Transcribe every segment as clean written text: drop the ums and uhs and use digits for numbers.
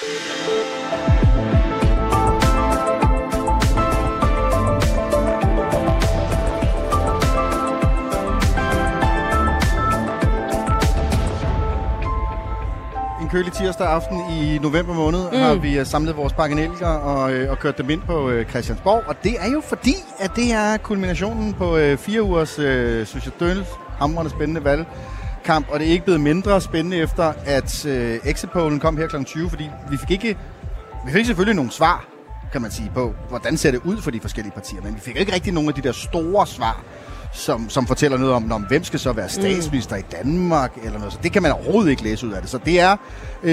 En kølig tirsdag aften i november måned har vi samlet vores bakanelker og kørt dem ind på Christiansborg. Og det er jo fordi, at det er kulminationen på 4 ugers, synes jeg, hamrende spændende valgkamp. Og det er ikke blevet mindre spændende efter, at exitpollen kom her kl. 20, fordi vi fik selvfølgelig nogle svar, kan man sige, på, hvordan ser det ud for de forskellige partier. Men vi fik ikke rigtig nogen af de der store svar, som fortæller noget om, hvem skal så være statsminister i Danmark, eller noget. Så det kan man overhovedet ikke læse ud af det. Så det er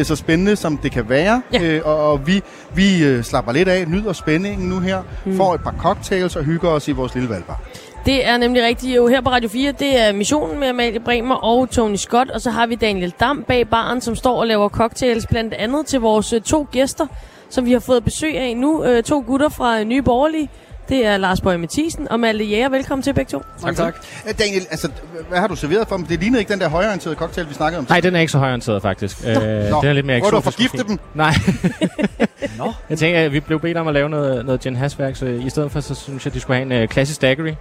så spændende, som det kan være. Ja. Og vi slapper lidt af, nyder spændingen nu her, får et par cocktails og hygger os i vores lille valgbar. Det er nemlig rigtigt. Jo, her på Radio 4, det er Missionen med Amalie Bremer og Tony Scott, og så har vi Daniel Dam bag baren, som står og laver cocktails, blandt andet til vores 2 gæster, som vi har fået besøg af nu. 2 gutter fra Nye Borgerlige. Det er Lars Boje Mathiesen og Malte Jæger. Velkommen til begge to. Tak. Daniel, altså, hvad har du serveret for dem? Det lignede ikke den der højreorienterede cocktail, vi snakkede om. Nej, den er ikke så højreorienteret, faktisk. Den er lidt mere eksotisk. Hvor du forgifte dem? Nej. Nå. Jeg tænker, at vi blev bedt om at lave noget gin hasværk, så i stedet for, så synes jeg, de skulle have en klassisk daiquiri.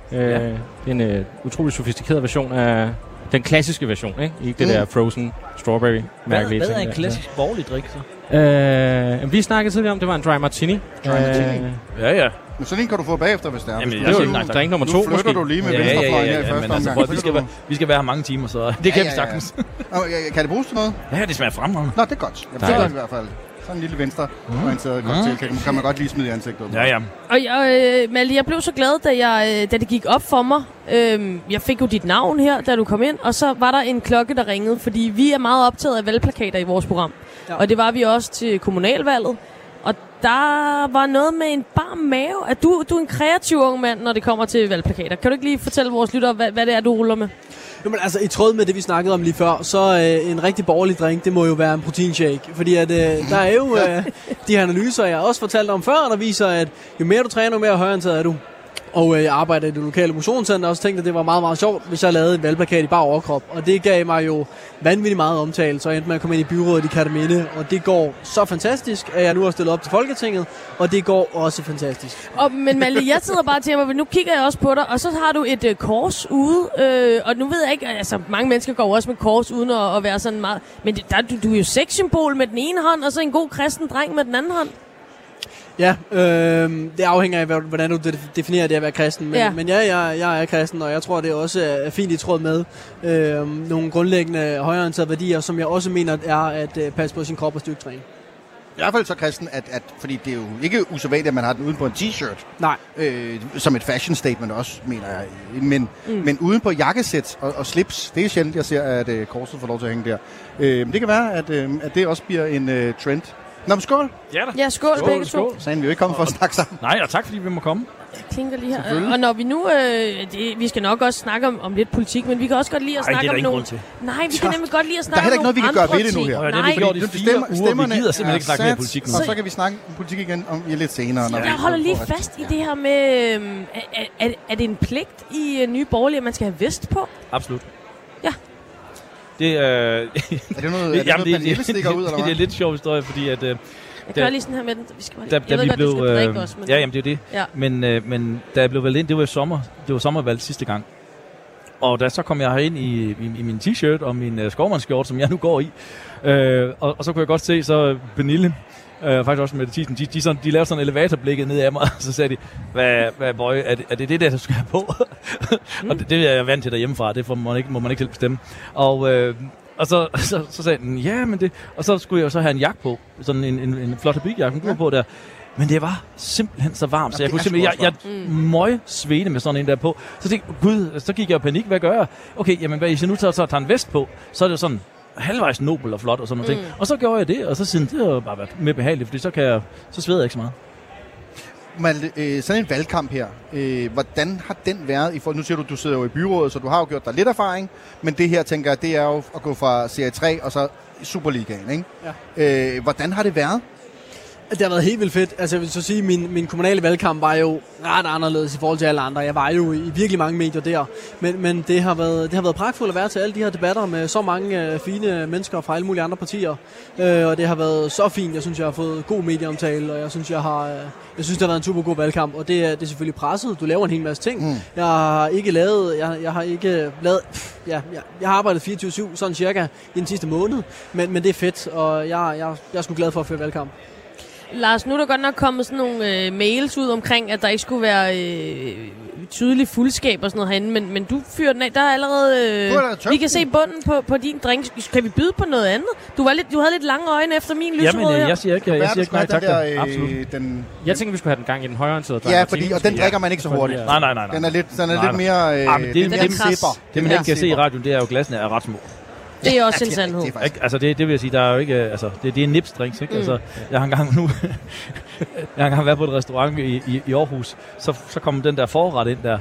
En utrolig sofistikeret version af den klassiske version, ikke? Ikke det der frozen strawberry. Hvad er en klassisk borgerlig drik, så? Vi snakkede tidligere om, det var en dry martini. Ja. Men sådan en kan du få bagefter, hvis det er. Jamen, det er jo drink nummer 2, måske. Nu flytter du lige med venstrefløjen her i første omgang. Altså, vi skal være her mange timer, så det kan vi sagtens. Kan det bruges til noget? Ja, det smager fremragende. Nå, det er godt. Jeg forstår det i hvert fald. Sådan en lille venstreorienteret cocktail kan man godt lige smide i ansigtet. Ja. Og Malte, jeg blev så glad, da det gik op for mig. Jeg fik jo dit navn her, da du kom ind, og så var der en klokke, der ringede, fordi vi er meget optaget af valgplakater i vores program. Ja. Og det var vi også til kommunalvalget. Og der var noget med en bar mave. At du er en kreativ ung mand, når det kommer til valgplakater. Kan du ikke lige fortælle vores lyttere, hvad det er, du ruller med? Jo, men altså, i tråd med det, vi snakkede om lige før, så en rigtig borgerlig drink, det må jo være en proteinshake. Fordi at, der er jo de her analyser, jeg også fortalte om før, der viser, at jo mere du træner, jo mere højreorienteret er du. Og jeg arbejder i det lokale motionscenter, og så tænkte, at det var meget, meget sjovt, hvis jeg lavede en valgplakat i bare overkrop. Og det gav mig jo vanvittigt meget omtale, så endte man at komme ind i byrådet i Kerteminde. Og det går så fantastisk, at jeg nu har stillet op til Folketinget, og det går også fantastisk. Men Malte, jeg sidder bare og tænker, nu kigger jeg også på dig, og så har du et kors ude. Og nu ved jeg ikke, altså mange mennesker går også med kors uden at være sådan meget... Men du er jo sexsymbol med den ene hånd, og så en god kristen dreng med den anden hånd. Ja, det afhænger af, hvordan du definerer det at være kristen. Men jeg er kristen, og jeg tror, det også er fint i tråd med nogle grundlæggende højreorienterede værdier, som jeg også mener er at passe på sin krop og styrketræning. I hvert fald så kristen, at fordi det er jo ikke usædvanligt, at man har den uden på en t-shirt. Nej. Som et fashion statement også, mener jeg. Men uden på jakkesæt og slips, det er sjældent, jeg ser, at korset får lov til at hænge der. Det kan være, at det også bliver en trend. Nå, men skål! Ja, skål begge to. Sådan, vi jo ikke kommet for at snakke sammen. Nej, og tak fordi vi må komme. Jeg klinker lige her. Og når vi nu... vi skal nok også snakke om lidt politik, men vi kan også godt lide at snakke om nogle... Nej, vi kan nemlig godt lide at snakke om nogle andre ting. Der er heller ikke noget, vi kan gøre ved det nu her. Nej, fordi stemmerne gider simpelthen ikke snakke mere politik nu. Og så kan vi snakke om politik igen lidt senere. Så jeg holder lige fast i det her med... Er det en pligt i Nye Borgerlige, at man skal have vest på? Absolut. Ja. Det er lidt sjov historie, fordi at jeg kører lige sådan her med den. Vi skal bare lige. Men da jeg blev valgt ind, det var i sommer. Det var sommervalg sidste gang. Og da så kom jeg her ind i min t-shirt og min skovmandsskjorte, som jeg nu går i. Og så kunne jeg godt se så Pernille, faktisk også Mette Thyssen, de lavede sådan elevatorblikket ned af mig, og så sagde de, hvad boy, er det der skal have på? Og det er jeg vant til derhjemmefra, det må man ikke selv bestemme. Og så sagde den, ja, men det... Og så skulle jeg så have en jakke på, sådan en flot byjakke, du var på der. Men det var simpelthen så varmt, så jeg kunne simpelthen... Jeg møg svede med sådan en der på. Så tænkte jeg, gud, så gik jeg i panik, hvad gør jeg? Okay, jamen hvad I så nu tager en vest på, så er det sådan... halvvejs nobel og flot og sådan noget ting. Og så gjorde jeg det, og så siden det har bare været mere behageligt, fordi så sveder jeg ikke så meget. Malte, sådan en valgkamp her, hvordan har den været? Nu siger du sidder jo i byrådet, så du har jo gjort dig lidt erfaring, men det her, tænker jeg, det er jo at gå fra Serie 3 og så Superligaen, ikke? Ja. Hvordan har det været? Det har været helt vildt fedt. Altså jeg vil så sige, at min kommunale valgkamp var jo ret anderledes i forhold til alle andre. Jeg var jo i virkelig mange medier der. Men det har været pragtfuldt at være til alle de her debatter med så mange fine mennesker fra alle mulige andre partier. Og det har været så fint. Jeg synes, jeg har fået god medieomtale, og jeg synes, det har været en super god valgkamp. Og det er selvfølgelig presset. Du laver en hel masse ting. Mm. Jeg har arbejdet 24/7, sådan cirka, i den sidste måned. Men det er fedt, og jeg er sgu glad for at føre valgkamp. Lars, nu er der godt nok kommet sådan nogle mails ud omkring, at der ikke skulle være tydelig fuldskab og sådan noget herinde, men du fyrer den af. Der er allerede... vi kan se bunden på din drink. Kan vi byde på noget andet? Du havde lidt lange øjne efter min lyserød. Jamen, jeg siger ikke nej tak. Jeg tænker, vi skulle have den gang i den højreorienterede drink. Ja, fordi, og den drikker man ikke så hurtigt. Ja. Nej. Den er lidt mere... Det man ikke kan se i radioen, det er jo, glassene er ret små. Det er også en sandhed. Det vil jeg sige, der er jo ikke, det er en nipsdrinks, ikke? Mm. Jeg har engang været på et restaurant i Aarhus, så kom den der forret ind der,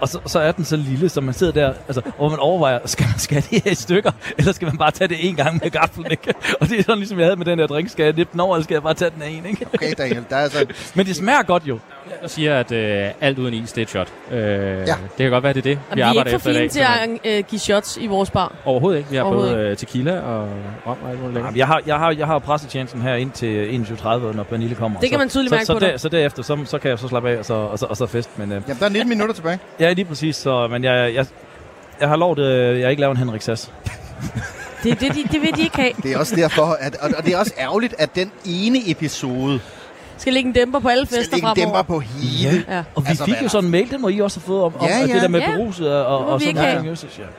og så er den så lille, så man sidder der, hvor man overvejer, skal det her i stykker, eller skal man bare tage det en gang med gaflen, ikke? Og det er sådan, ligesom jeg havde med den der drink, skal jeg nippe den over, eller skal jeg bare tage den af en, ikke? Okay, Daniel, der er sådan... Men det smager godt jo. Jeg siger, at alt uden is, det er et shot. Det kan godt være, det er det, vi arbejder efter i dag. Vi er ikke for fine til at give shots i vores bar. Overhovedet ikke. Vi har både tequila og rom og alt muligt. Jeg har pressechancen her ind til 21.30, når Pernille kommer. Det kan man tydeligt mærke på dig. Så derefter, så kan jeg så slappe af og så fest. Jamen, der er 19 minutter tilbage. Ja, lige præcis. Men jeg har lovet, at jeg ikke laver en Henrik Sass. Det vil de ikke have. Det er også derfor, og det er også ærgerligt, at den ene episode... Skal lægge en dæmper på alle fester fremover. Skal lægge en dæmper på hele. Ja. Og vi fik jo sådan en mail, den må I også have fået om det der med beruset og sådan noget. Ja. Det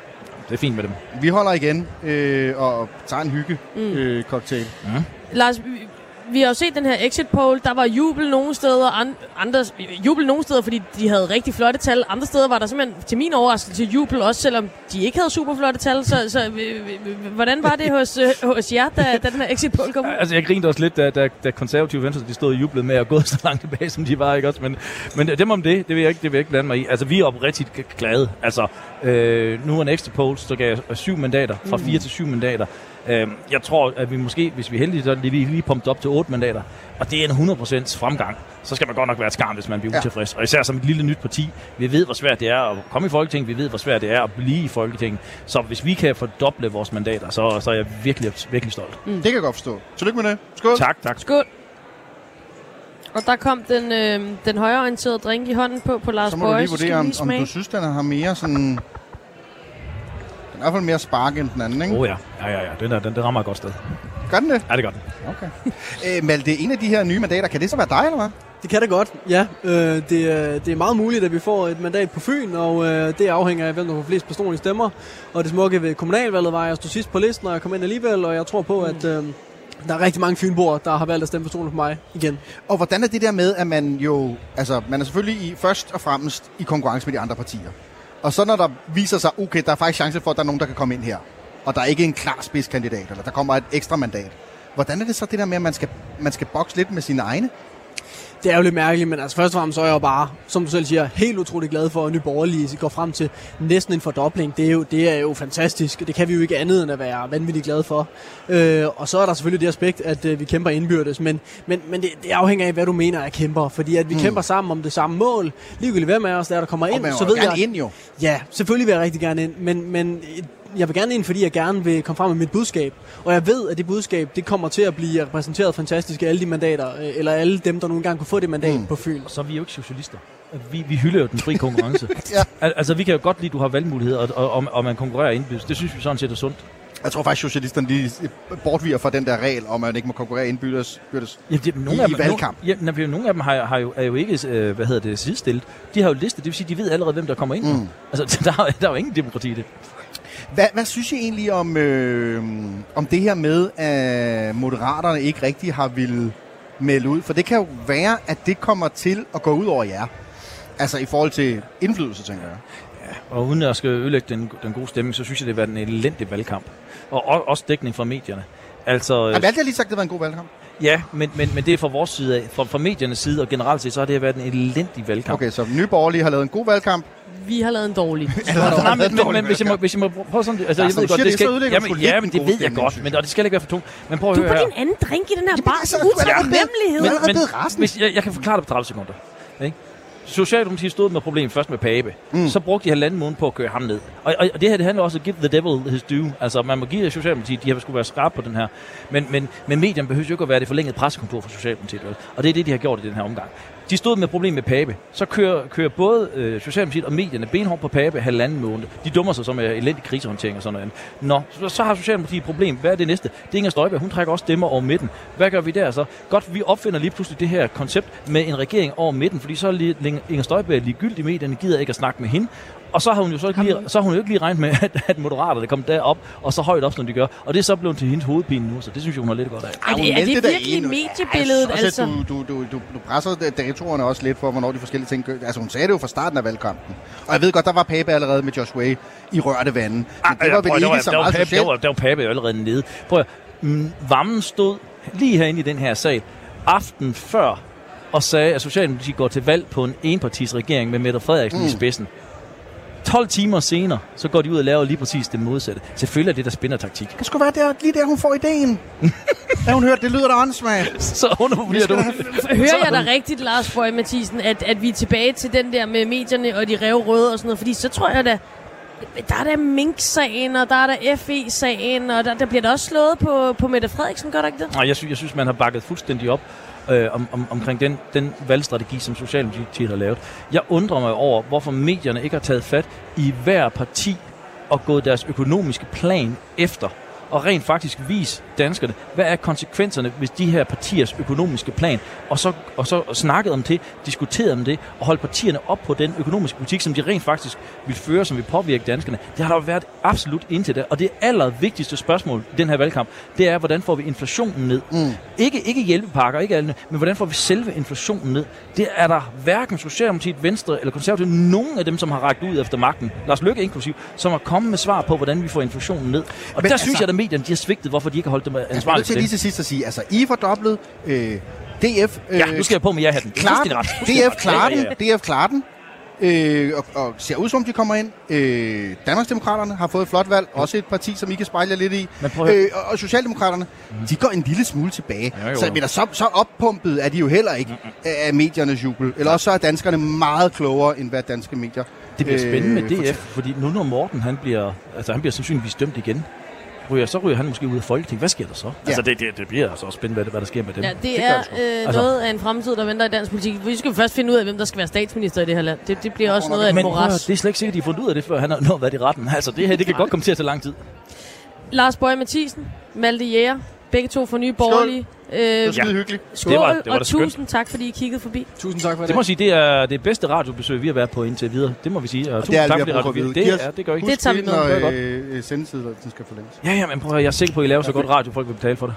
er fint med dem. Vi holder igen og tager en hygge-cocktail. Ja. Lars, vi har jo set den her exit poll. Der var jubel nogle steder, fordi de havde rigtig flotte tal. Andre steder var der simpelthen, til min overraskelse, jubel, også selvom de ikke havde super flotte tal. Hvordan var det hos jer, da den her exit poll kom ud? Altså, jeg grinte også lidt, da konservative Venstre, de stod og jublede med at gå så langt tilbage, som de var, ikke også? Men dem om det, det vil jeg ikke blande mig i. Altså, vi er oprigtigt glade. Altså, nu er en exit poll, så gav jeg 7 mandater, fra 4 til 7 mandater. Jeg tror, at vi måske, hvis vi er heldige, så er det lige pumpet op til 8 mandater. Og det er en 100% fremgang. Så skal man godt nok være et skarn, hvis man bliver utilfreds. Og især som et lille nyt parti. Vi ved, hvor svært det er at komme i Folketinget. Vi ved, hvor svært det er at blive i Folketinget. Så hvis vi kan fordoble vores mandater, så er jeg virkelig, virkelig stolt. Mm. Det kan jeg godt forstå. Tillykke med det. Skål. Tak. Skål. Og der kom den højreorienterede drink i hånden på Lars Boje. Så må du lige vurdere, om du synes, den har mere sådan... I hvert fald mere spark end den anden, ikke? Åh ja. Den rammer et godt sted. Gør den det? Ja, det gør den. Okay. Malte, en af de her nye mandater, kan det så være dig, eller hvad? Det kan det godt, ja. Det er meget muligt, at vi får et mandat på Fyn, og det afhænger af, hvem der får flest personlige stemmer. Og det smukke ved kommunalvalget var, at jeg stod sidst på listen, og jeg kom ind alligevel, og jeg tror på, at... der er rigtig mange fynboer, der har valgt at stemme personligt på mig igen. Og hvordan er det der med, at man jo... Altså, man er selvfølgelig først og fremmest i konkurrence med de andre partier. Og så når der viser sig, okay, der er faktisk chance for, at der er nogen, der kan komme ind her, og der er ikke en klar spidskandidat, eller der kommer et ekstra mandat. Hvordan er det så det der med, at man skal bokse lidt med sine egne? Det er jo lidt mærkeligt, men altså først og fremmest så er jeg jo bare, som du selv siger, helt utroligt glad for, at Nye Borgerlige går frem til næsten en fordobling. Det er jo fantastisk. Det kan vi jo ikke andet end at være vanvittigt glade for. Og så er der selvfølgelig det aspekt, at vi kæmper indbyrdes, men det afhænger af, hvad du mener at kæmper. Fordi at vi kæmper sammen om det samme mål. Ligegyldigt hvem af os der kommer ind, så ved jeg... ind jo. Ja, selvfølgelig vil jeg rigtig gerne ind, men jeg vil gerne ind, fordi jeg gerne vil komme frem med mit budskab. Og jeg ved, at det budskab, det kommer til at blive repræsenteret fantastisk af alle de mandater, eller alle dem, der nu engang kunne få det mandat på Fyn. Og så er vi jo ikke socialister. Vi hylder jo den frie konkurrence. Ja. Altså, vi kan jo godt lide, at du har valgmuligheder, og man konkurrerer indbyrdes. Det synes vi sådan set er sundt. Jeg tror faktisk, socialisterne lige bortviger fra den der regel, om man ikke må konkurrere indbyrdes i valgkamp. Nogle af dem er jo ikke sidestillet. De har jo listet, det vil sige, de ved allerede, hvem der kommer ind. Mm. Altså, der er jo ingen demokrati i det. Hvad synes I egentlig om det her med, at Moderaterne ikke rigtig har ville melde ud? For det kan jo være, at det kommer til at gå ud over jer. Altså i forhold til indflydelse, tænker jeg. Ja, og uden at skal ødelægge den gode stemning, så synes jeg, det var en elendig valgkamp. Og også dækning fra medierne. Har Malte lige sagt, at det var en god valgkamp? Ja, men det er fra vores side af. Fra mediernes side og generelt set, så har det været en elendig valgkamp. Okay, så Nye Borgerlige har lavet en god valgkamp. vi har lavet en dårlig. Men hvis jeg må prøve sådan, altså jeg ved godt, det skal. Jamen det ved jeg godt, men og det skal ikke være for tungt. Men prøv at høre. Du på din anden drink i den her bar, udtrykker nemlighed. Men jeg kan forklare det på 30 sekunder. Socialdemokratiet stod med problemet først med Pape. Så brugte de halvanden måned på at køre ham ned. Og det her, det handler også om give the devil his due. Altså, man må give Socialdemokratiet, de har skulle være skarpe på den her. Men medierne behøver jo ikke at være det forlængede pressekontor for Socialdemokratiet. Og det er det, de har gjort i den her omgang. De stod med problemet med Pape. Så kører både Socialdemokratiet og medierne benhårdt på Pape halvanden måned. De dummer sig som elendig krisehåndtering og sådan noget andet. Nå, så har Socialdemokratiet et problem. Hvad er det næste? Det er Inger Støjberg. Hun trækker også stemmer over midten. Hvad gør vi der så? Godt, vi opfinder lige pludselig det her koncept med en regering over midten, fordi så er Inger Støjberg ligegyldig, medierne gider ikke at snakke med hende. Og så har hun jo ikke lige regnet med, at Moderaterne kom derop, og så højt op, som de gør. Og det er så blevet til hendes hovedpine nu, så det synes jeg, hun har lidt godt af. Er det virkelig mediebilledet? Altså, du presser direktorerne også lidt for, hvornår de forskellige ting gør. Altså, hun sagde det jo fra starten af valgkampen. Og jeg ved godt, der var Pape allerede med Josh Way i rørte vanden. Der var Pape allerede nede. Prøv at Vammen stod lige herinde i den her sal aften før og sagde, at Socialdemokratiet går til valg på en enpartisregering med Mette Frederiksen i spidsen. 12 timer senere, så går de ud og laver lige præcis det modsatte. Selvfølgelig er det, der spænder taktik. Det skulle være der, lige der, hun får ideen. Da hun hørte, det lyder da åndssvagt. Så undervurderer du. Hører jeg da rigtigt, Lars Boje Mathiesen, at vi er tilbage til den der med medierne og de rævrøde og sådan noget? Fordi så tror jeg da, der er der Mink-sagen, og der er der FE-sagen, og der bliver der også slået på Mette Frederiksen, gør der ikke det? Nej, jeg synes, man har bakket fuldstændig op omkring den valgstrategi, som Socialdemokratiet har lavet. Jeg undrer mig over, hvorfor medierne ikke har taget fat i hver parti og gået deres økonomiske plan efter, og rent faktisk vise danskerne, hvad er konsekvenserne, hvis de her partiers økonomiske plan, og så snakkede om det, diskuterede om det, og holdt partierne op på den økonomiske politik, som de rent faktisk vil føre, som vil påvirke danskerne. Det har der været absolut indtil da, og det allervigtigste spørgsmål i den her valgkamp, det er, hvordan får vi inflationen ned? Ikke hjælpepakker, ikke alle, men hvordan får vi selve inflationen ned? Det er der hverken Socialdemokratiet, Venstre eller Konservative, nogen af dem, som har rakt ud efter magten, Lars Løkke inklusiv, som har kommet med svar på, hvordan vi får inflationen ned. Og men der synes jeg, at medierne, de har svigtet, hvorfor de ikke har holdt dem ansvarlige til det. Lige til sidst at sige, altså I fordoblet, DF... ja, nu skal jeg på med jer her den. DF klarer den, og ser ud som, de kommer ind. Danmarksdemokraterne har fået et flot valg, også et parti, som I kan spejle jer lidt i. Og Socialdemokraterne, de går en lille smule tilbage. Ja, så oppumpet er de jo heller ikke af mediernes jubel. Eller også så er danskerne meget klogere, end hvad danske medier... Det bliver spændende med DF, fordi nu når Morten, han bliver sandsynligvis dømt igen. Så ryger han måske ud af Folketinget. Hvad sker der så? Ja. Altså, det bliver altså også spændende, hvad der sker med dem. Ja, det er noget af en fremtid, der venter i dansk politik. Vi skal først finde ud af, hvem der skal være statsminister i det her land. Det bliver også noget af et moras. Men det er slet ikke sikkert, de har fundet ud af det, før han har nået været i retten. Altså, det her, det kan godt komme til at tage lang tid. Lars Boje Mathiesen, Malte Jæger, begge to fra Nye Borgerlige. Det var tusind tak, fordi I kiggede forbi. Tusind tak for det. Det må sige, det er det bedste radiobesøg, vi har været på indtil videre. Det må vi sige. Og tusind tak for det radiobesøg. Det gør ikke. Det tager vi med. Det gør godt. Sendetiden, den skal forlænges. Ja, men prøv at høre. Jeg er sikker på, at I laver så godt radio, folk vil betale for det.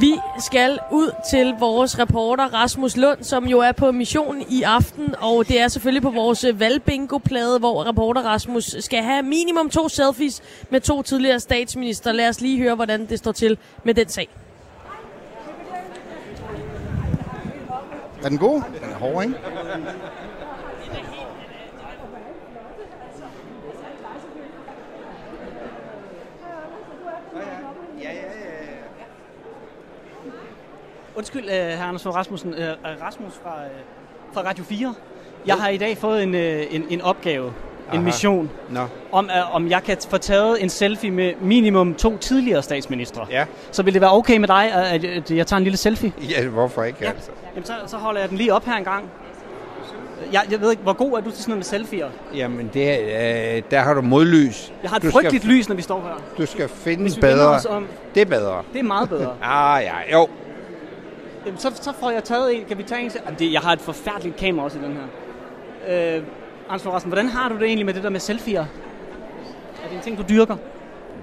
Vi skal ud til vores reporter Rasmus Lund, som jo er på missionen i aften, og det er selvfølgelig på vores valgbingo-plade, hvor reporter Rasmus skal have minimum 2 selfies med 2 tidligere statsminister. Lad os lige høre, hvordan det står til med den sag. Er den god? Den er hård, ikke? Undskyld, hr. Anders Fogh Rasmussen. Rasmus fra Radio 4. Jeg har i dag fået en opgave, aha, en mission, om jeg kan få taget en selfie med minimum 2 tidligere statsministre. Ja. Så vil det være okay med dig, at jeg tager en lille selfie? Ja, hvorfor ikke? Ja. Altså? Jamen, så holder jeg den lige op her en gang. Jeg ved ikke, hvor god er du til sådan noget med selfier? Jamen, der har du modlys. Jeg har et frygteligt lys, når vi står her. Du skal finde bedre. Det er bedre. Det er meget bedre. Jo. Jamen, så får jeg taget en. Kan vi tage en? Jeg har et forfærdeligt kamera også i den her. Anders Fogh Rasmussen, hvordan har du det egentlig med det der med selfier? Er det en ting, du dyrker?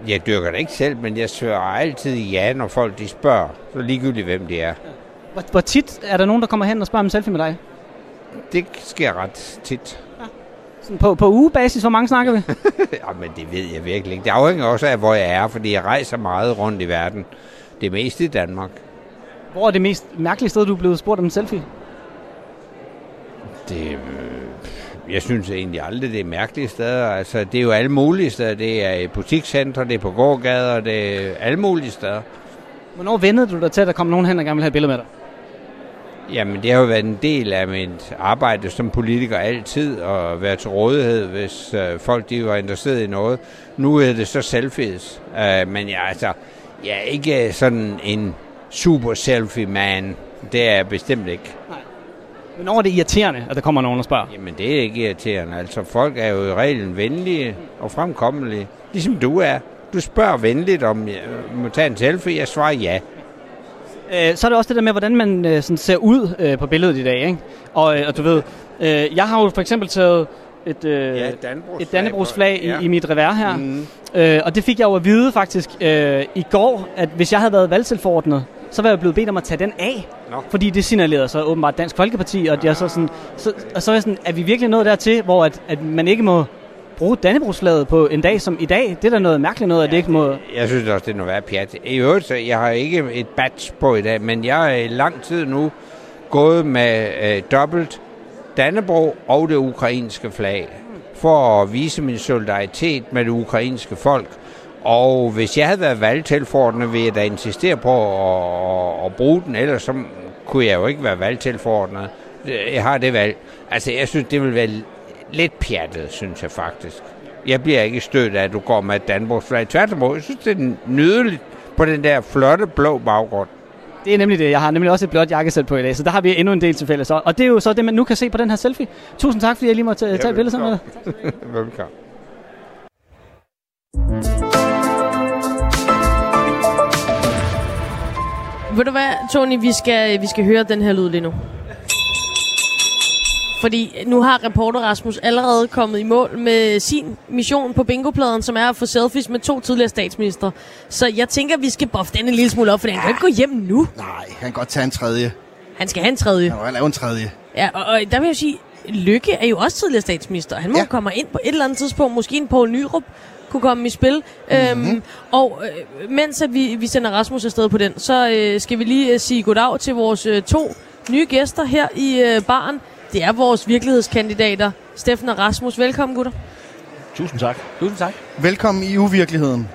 Jeg dyrker det ikke selv, men jeg søger altid ja, når folk de spørger. Så ligegyldigt, hvem det er. Ja. Hvor tit er der nogen, der kommer hen og spørger om en selfie med dig? Det sker ret tit. Ja. Sådan på ugebasis, hvor mange snakker vi? Jamen, det ved jeg virkelig ikke. Det afhænger også af, hvor jeg er, fordi jeg rejser meget rundt i verden. Det meste i Danmark. Hvor er det mest mærkelige sted, du er blevet spurgt om en selfie? Jeg synes egentlig aldrig, det er mærkelige steder. Altså, det er jo alle mulige steder. Det er i butikscentre, det er på gågader, det er alle mulige steder. Hvornår vendede du dig til, at der kom nogen hen, der gerne ville have et billede med dig? Jamen, det har jo været en del af mit arbejde som politiker altid, at være til rådighed, hvis folk de var interesseret i noget. Nu er det så selfies. Men jeg er ikke sådan en super selfie-man. Det er jeg bestemt ikke. Nej. Men når er det irriterende, at der kommer nogen og spørger? Jamen, det er ikke irriterende. Altså, folk er jo i reglen venlige og fremkommelige. Ligesom du er. Du spørger venligt, om jeg må tage en selfie. Jeg svarer ja. Så er det også det der med, hvordan man sådan ser ud på billedet i dag, ikke? Og du ved, jeg har jo for eksempel taget et dannebrugsflag i mit revers her. Mm. Og det fik jeg jo at vide faktisk i går, at hvis jeg havde været valgtilforordnet, så var jeg blevet bedt om at tage den af. No. Fordi det signalerede så åbenbart Dansk Folkeparti, og jeg så er jeg sådan, er vi virkelig nået dertil, hvor at man ikke må bruge dannebrugsflaget på en dag som i dag? Det er da noget mærkeligt noget, at det ikke må... Jeg synes også, det er noget værd pjat. I øvrigt, så jeg har ikke et badge på i dag, men jeg er i lang tid nu gået med dobbelt Dannebrog og det ukrainske flag, for at vise min solidaritet med det ukrainske folk. Og hvis jeg havde været valgtilforordnet, ville jeg da insistere på at bruge den, ellers så kunne jeg jo ikke være valgtilforordnet. Jeg har det valg. Altså, jeg synes, det ville være lidt pjattet, synes jeg faktisk. Jeg bliver ikke stødt af, at du går med et dannebrugsflag. Tværtimod, jeg synes, det er nydeligt på den der flotte blå baggrund. Det er nemlig det. Jeg har nemlig også et blåt jakkesæt på i dag, så der har vi endnu en del til fælles. Og det er jo så det, man nu kan se på den her selfie. Tusind tak, fordi jeg lige måtte tage et billede sammen med dig. Velkommen. Ved du hvad, Tony, vi skal høre den her lyd lige nu. Fordi nu har reporter Rasmus allerede kommet i mål med sin mission på bingopladen, som er at få selfies med 2 tidligere statsminister. Så jeg tænker, vi skal buffe den en lille smule op, for han kan ikke gå hjem nu. Nej, han kan godt tage en tredje. Han skal have en tredje. Han kan lave en tredje. Ja, og der vil jeg sige, Løkke er jo også tidligere statsminister. Han må komme ind på et eller andet tidspunkt, måske en Poul Nyrup kunne komme i spil. Og mens at vi sender Rasmus afsted på den, så skal vi lige sige goddag til vores 2 nye gæster her i baren. Det er vores virkelighedskandidater, Steffen og Rasmus. Velkommen, gutter. Tusind tak. Tusind tak. Velkommen i uvirkeligheden,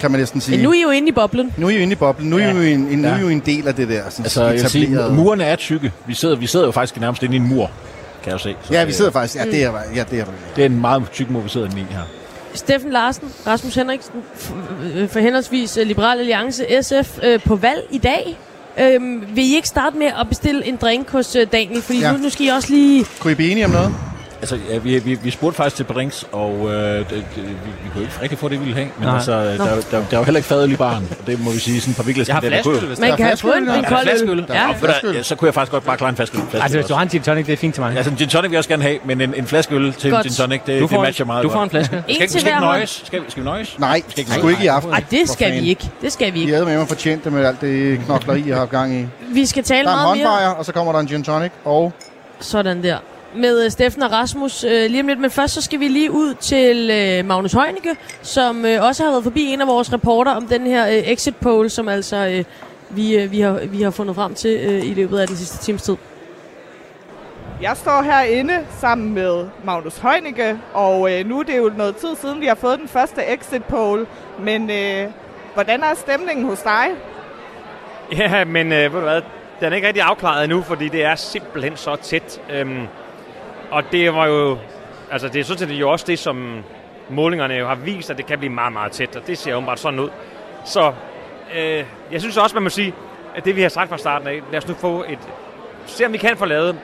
kan man næsten sige. Men nu er I jo inde i boblen. Nu er I jo en del af det der. Sådan altså, jeg siger, murene er tykke. Vi sidder jo faktisk nærmest inde i en mur, kan jeg se. Så ja, vi sidder faktisk. Ja, det er det er en meget tyk mur, vi sidder inde i her. Steffen Larsen, Rasmus Henriksen, for henholdsvis Liberal Alliance, SF, på valg i dag. Vil I ikke starte med at bestille en drink hos Daniel? Fordi nu skal I også lige... Kunne I blive enige om noget? Altså, ja, vi spurgte faktisk til drinks, og vi kunne ikke rigtig få det, vi ville have. Men altså, der er jo heller ikke fadøl i baren, og det må vi sige sådan et par virkelig... Jeg har flaskøl, hvis der er flaskøl. Man kan have fået en kold øl. Så kunne jeg faktisk godt bare klare en flaskøl. Altså, hvis du har en gin tonic, det er fint til mig. Altså, en gin tonic vil jeg også gerne have, men en flaskøl til en gin tonic, det matcher meget. Du får en flaskøl. Skal vi nøjes? Nej, sgu ikke i aften. Ej, det skal vi ikke. Det skal vi ikke. Jeg havde med mig fortjent det med alt det knokleri, jeg har gang i. Vi skal tale meget mere. Der er en bonfire, og så kommer der en gin tonic og sådan der. Med Steffen og Rasmus lige om lidt, men først så skal vi lige ud til Magnus Heunicke, som også har været forbi en af vores reporter om den her exit poll, som altså vi har fundet frem til i løbet af den sidste times tid. Jeg står herinde sammen med Magnus Heunicke, og nu er det jo noget tid siden, vi har fået den første exit poll, men hvordan er stemningen hos dig? Ja, men ved du hvad, den er ikke rigtig afklaret endnu, fordi det er simpelthen så tæt. Og det var jo, altså det er sådan set jo også det, som målingerne jo har vist, at det kan blive meget, meget tæt, og det ser åbenbart sådan ud. Så jeg synes også, man må sige, at det vi har sagt fra starten af, lad os nu se om vi kan få lavet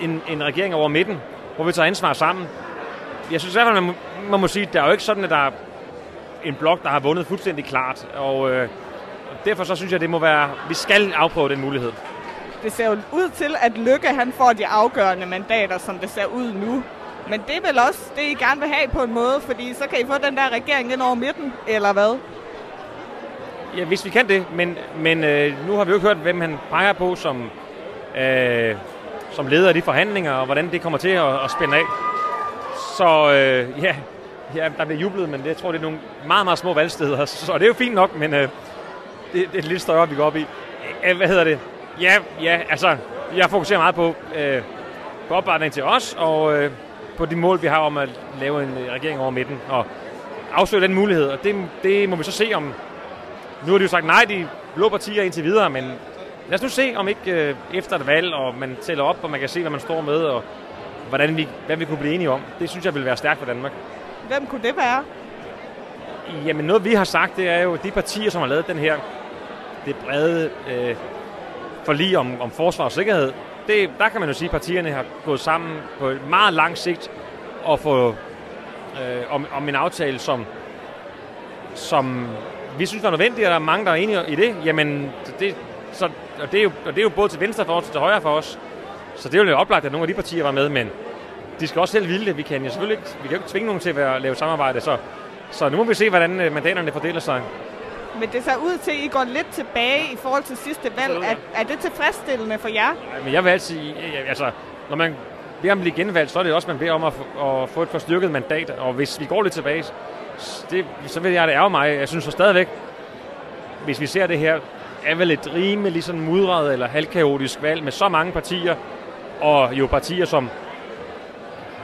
en regering over midten, hvor vi tager ansvar sammen. Jeg synes i hvert fald, man må sige, at det er jo ikke sådan, at der er en blok, der har vundet fuldstændig klart, og derfor så synes jeg, det må være, vi skal afprøve den mulighed. Det ser jo ud til, at Løkke han får de afgørende mandater, som det ser ud nu. Men det er vel også det, I gerne vil have på en måde, fordi så kan I få den der regering ind over midten, eller hvad? Ja, hvis vi kan det, men nu har vi jo ikke hørt, hvem han peger på som leder af de forhandlinger, og hvordan det kommer til at spænde af. Så der bliver jublet, men jeg tror, det er nogle meget, meget små valgsteder, så det er jo fint nok, men... det er lidt større, vi går op i. Hvad hedder det? Ja, altså, jeg fokuserer meget på opbakningen til os, og på de mål, vi har om at lave en regering over midten, og afsøge den mulighed, og det må vi så se om. Nu har de jo sagt nej, de blå partier indtil videre, men lad os nu se, om ikke efter et valg, og man tæller op, og man kan se, hvad man står med, og hvad vi kunne blive enige om. Det synes jeg ville være stærkt for Danmark. Hvem kunne det være? Jamen noget, vi har sagt, det er jo de partier, som har lavet den her, det brede forlig om forsvar og sikkerhed. Der kan man jo sige, at partierne har gået sammen på et meget lang sigt og få om en aftale, som vi synes var nødvendig, og der er mange, der er enige i det. Jamen, det er jo både til venstre for os og til højre for os. Så det er jo lidt oplagt, at nogle af de partier var med, men de skal også selv ville det. Vi kan jo selvfølgelig ikke, vi kan jo ikke tvinge nogen til at lave samarbejde, så nu må vi se, hvordan mandaterne fordeler sig. Men det ser ud til, at I går lidt tilbage i forhold til sidste valg. Er det tilfredsstillende for jer? Nej, men jeg vil altid sige, altså, når man beder om at blive genvalgt, så er det også, man beder om at få et forstyrket mandat. Og hvis vi går lidt tilbage, så vil jeg, det ærger mig. Jeg synes så stadigvæk, hvis vi ser det her, er vel et rimelig sådan mudret eller halvkaotisk valg med så mange partier, og jo partier som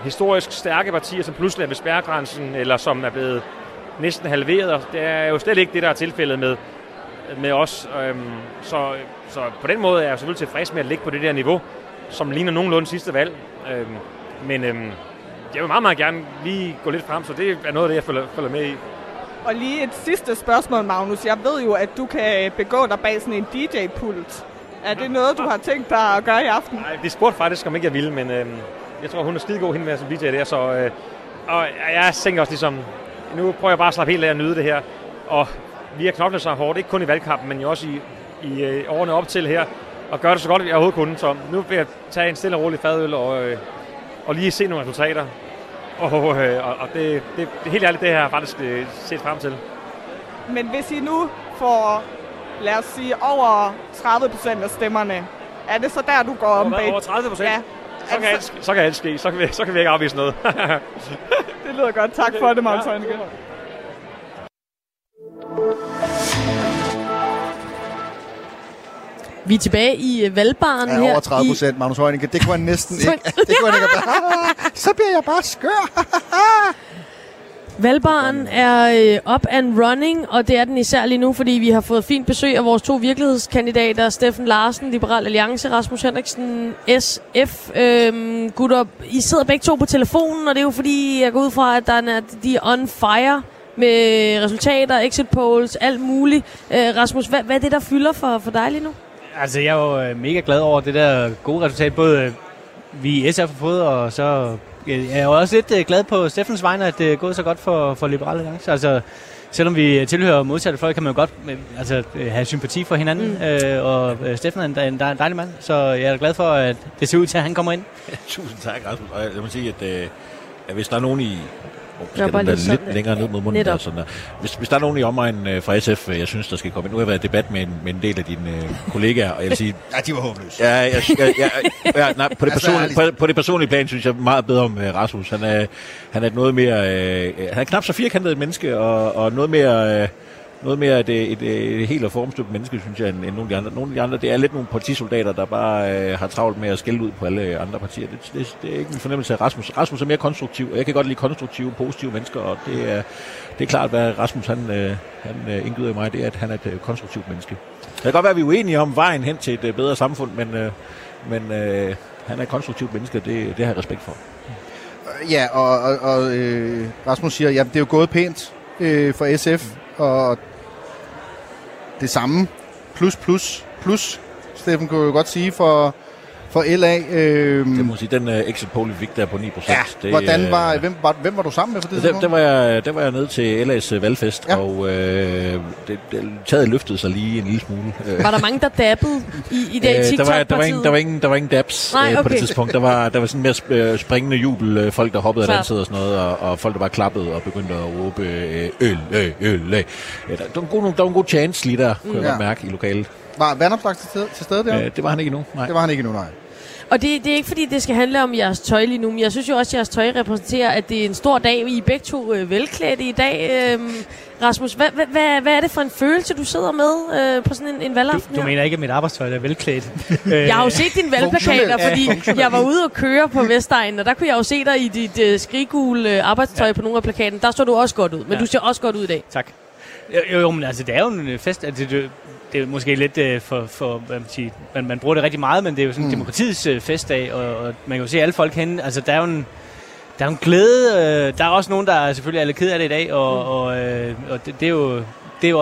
historisk stærke partier, som pludselig er ved spærregrænsen, eller som er blevet næsten halveret, og det er jo slet ikke det, der er tilfældet med os. Så på den måde er jeg selvfølgelig tilfreds med at ligge på det der niveau, som ligner nogenlunde sidste valg. Men jeg vil meget, meget gerne lige gå lidt frem, så det er noget af det, jeg følger med i. Og lige et sidste spørgsmål, Magnus. Jeg ved jo, at du kan begå dig bag sådan en DJ-pult. Er det noget, du har tænkt dig at gøre i aften? Nej, de spurgte faktisk, om ikke jeg ville, men jeg tror, hun er skidegod hende med som DJ der, så og jeg tænker også ligesom, nu prøver jeg bare at slappe helt af og nyde det her. Og vi har knoklet sig hårdt, ikke kun i valgkampen, men jo også i årene op til her, og gøre det så godt, vi overhovedet kunne. Så nu vil jeg tage en stille og rolig fadøl og lige se nogle resultater. Og det helt ærligt, det har jeg faktisk set frem til. Men hvis I nu får, lad os sige, over 30% af stemmerne, er det så der, du går om bag? Over 30%? Ja. Så kan alt ske. Så kan vi ikke afvise noget. Det lyder godt. Tak for det, Malte Heunicke. Vi er tilbage i valgbaren her. Ja, over 30%, Magnus Heunicke. Det kunne han næsten ikke. Det kunne han ikke. Så bliver jeg bare skør. Valgbaren er up and running, og det er den især lige nu, fordi vi har fået fint besøg af vores to virkelighedskandidater, Steffen Larsen, Liberal Alliance, Rasmus Henriksen, SF. Gutter, I sidder begge to på telefonen, og det er jo fordi, jeg går ud fra, at de er on fire med resultater, exit polls, alt muligt. Rasmus, hvad er det, der fylder for dig lige nu? Altså, jeg er jo mega glad over det der gode resultat, både vi SF har fået, og så... Jeg er også lidt glad på Steffens vegne, at det er gået så godt for Liberal Alliance. Altså, selvom vi tilhører modsatte folk, kan man jo godt have sympati for hinanden. Og Steffen er en dejlig mand, så jeg er glad for, at det ser ud til, at han kommer ind. Ja, tusind tak, Rasmus. Og jeg må sige, at hvis der er nogen i... Skal den der lidt længere ned mod munden? Der, sådan der. Hvis der er nogen i omegnen fra SF, jeg synes, der skal komme ind. Nu har jeg været i debat med en del af dine kollegaer, og jeg vil sige... Ja, de var håbløse. Nej, på det personlige plan synes jeg meget bedre om Rasmus. Han er noget mere... han er knap så firkantet et menneske, og noget mere... Noget mere et helt og formstøbt menneske, synes jeg, end nogle af de andre. Nogle af de andre, det er lidt nogle partisoldater, der bare har travlt med at skælde ud på alle andre partier. Det er ikke min fornemmelse af Rasmus. Rasmus er mere konstruktiv, og jeg kan godt lide konstruktive, positive mennesker, og det er klart, hvad Rasmus han indgyder i mig, det er, at han er et konstruktivt menneske. Det kan godt være, at vi er uenige om vejen hen til et bedre samfund, men han er et konstruktivt menneske, og det har jeg respekt for. Ja, og Rasmus siger, jamen det er jo gået pænt for SF, og det samme, plus, Steffen kunne jo godt sige, for LA. Det må sige, den exit poll, vi fik der på 9%. Ja, hvem var du sammen med for det? Der var jeg nede til LA's valgfest, ja. Og taget løftede sig lige en lille smule. Var der mange, der dabbede i dag i TikTok-partiet? Der var ingen dabs. Nej, okay. På det tidspunkt. Der var sådan mere springende jubel, folk der hoppede og dansede og sådan noget, og folk der bare klappede og begyndte at råbe øl. Der var en god chance lige der, kunne jeg mærke i lokalet. Var Vandopslag til stede der? Det var han ikke endnu, nej. Og det er ikke fordi, det skal handle om jeres tøj lige nu, men jeg synes jo også, at jeres tøj repræsenterer, at det er en stor dag. I er begge to velklædte i dag. Rasmus, hvad er det for en følelse, du sidder med på sådan en valgaften? Du mener ikke, at mit arbejdstøj er velklædt? Jeg har jo set dine valgplakater, fordi jeg var ude og køre på Vestegnen, og der kunne jeg jo se dig i dit skriggule arbejdstøj på nogle af plakaten. Der står du også godt ud, men du ser også godt ud i dag. Tak. Jo, men altså, det er jo en fest. Altså, det er måske lidt for man bruger det rigtig meget, men det er jo sådan demokratiets festdag, og man kan jo se alle folk henne. Altså, der er jo en glæde. Der er også nogen, der er selvfølgelig alle ked af det i dag, og det er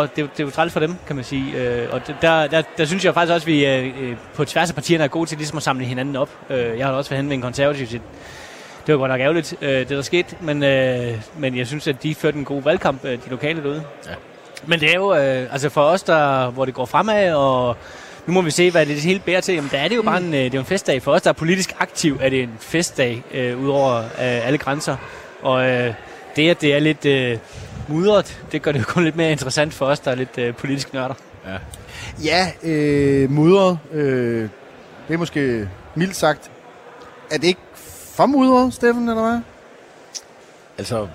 jo træls for dem, kan man sige. Og der synes jeg faktisk også, at vi på tværs af partierne er gode til ligesom at samle hinanden op. Jeg har også været hen med en konservativ til. Det var godt nok ærgerligt, det der skete, men jeg synes, at de førte en god valgkamp, de lokale derude. Ja. Men det er jo, altså for os, der, hvor det går fremad, og nu må vi se, hvad det hele bærer til. Jamen, der er det jo bare en festdag. For os, der er politisk aktiv, er det en festdag ud over alle grænser. Og det, at det er lidt mudret, det gør det jo kun lidt mere interessant for os, der er lidt politisk nørder. Ja, mudret, det er måske mildt sagt. Er det ikke for mudret, Steffen, eller hvad? Altså,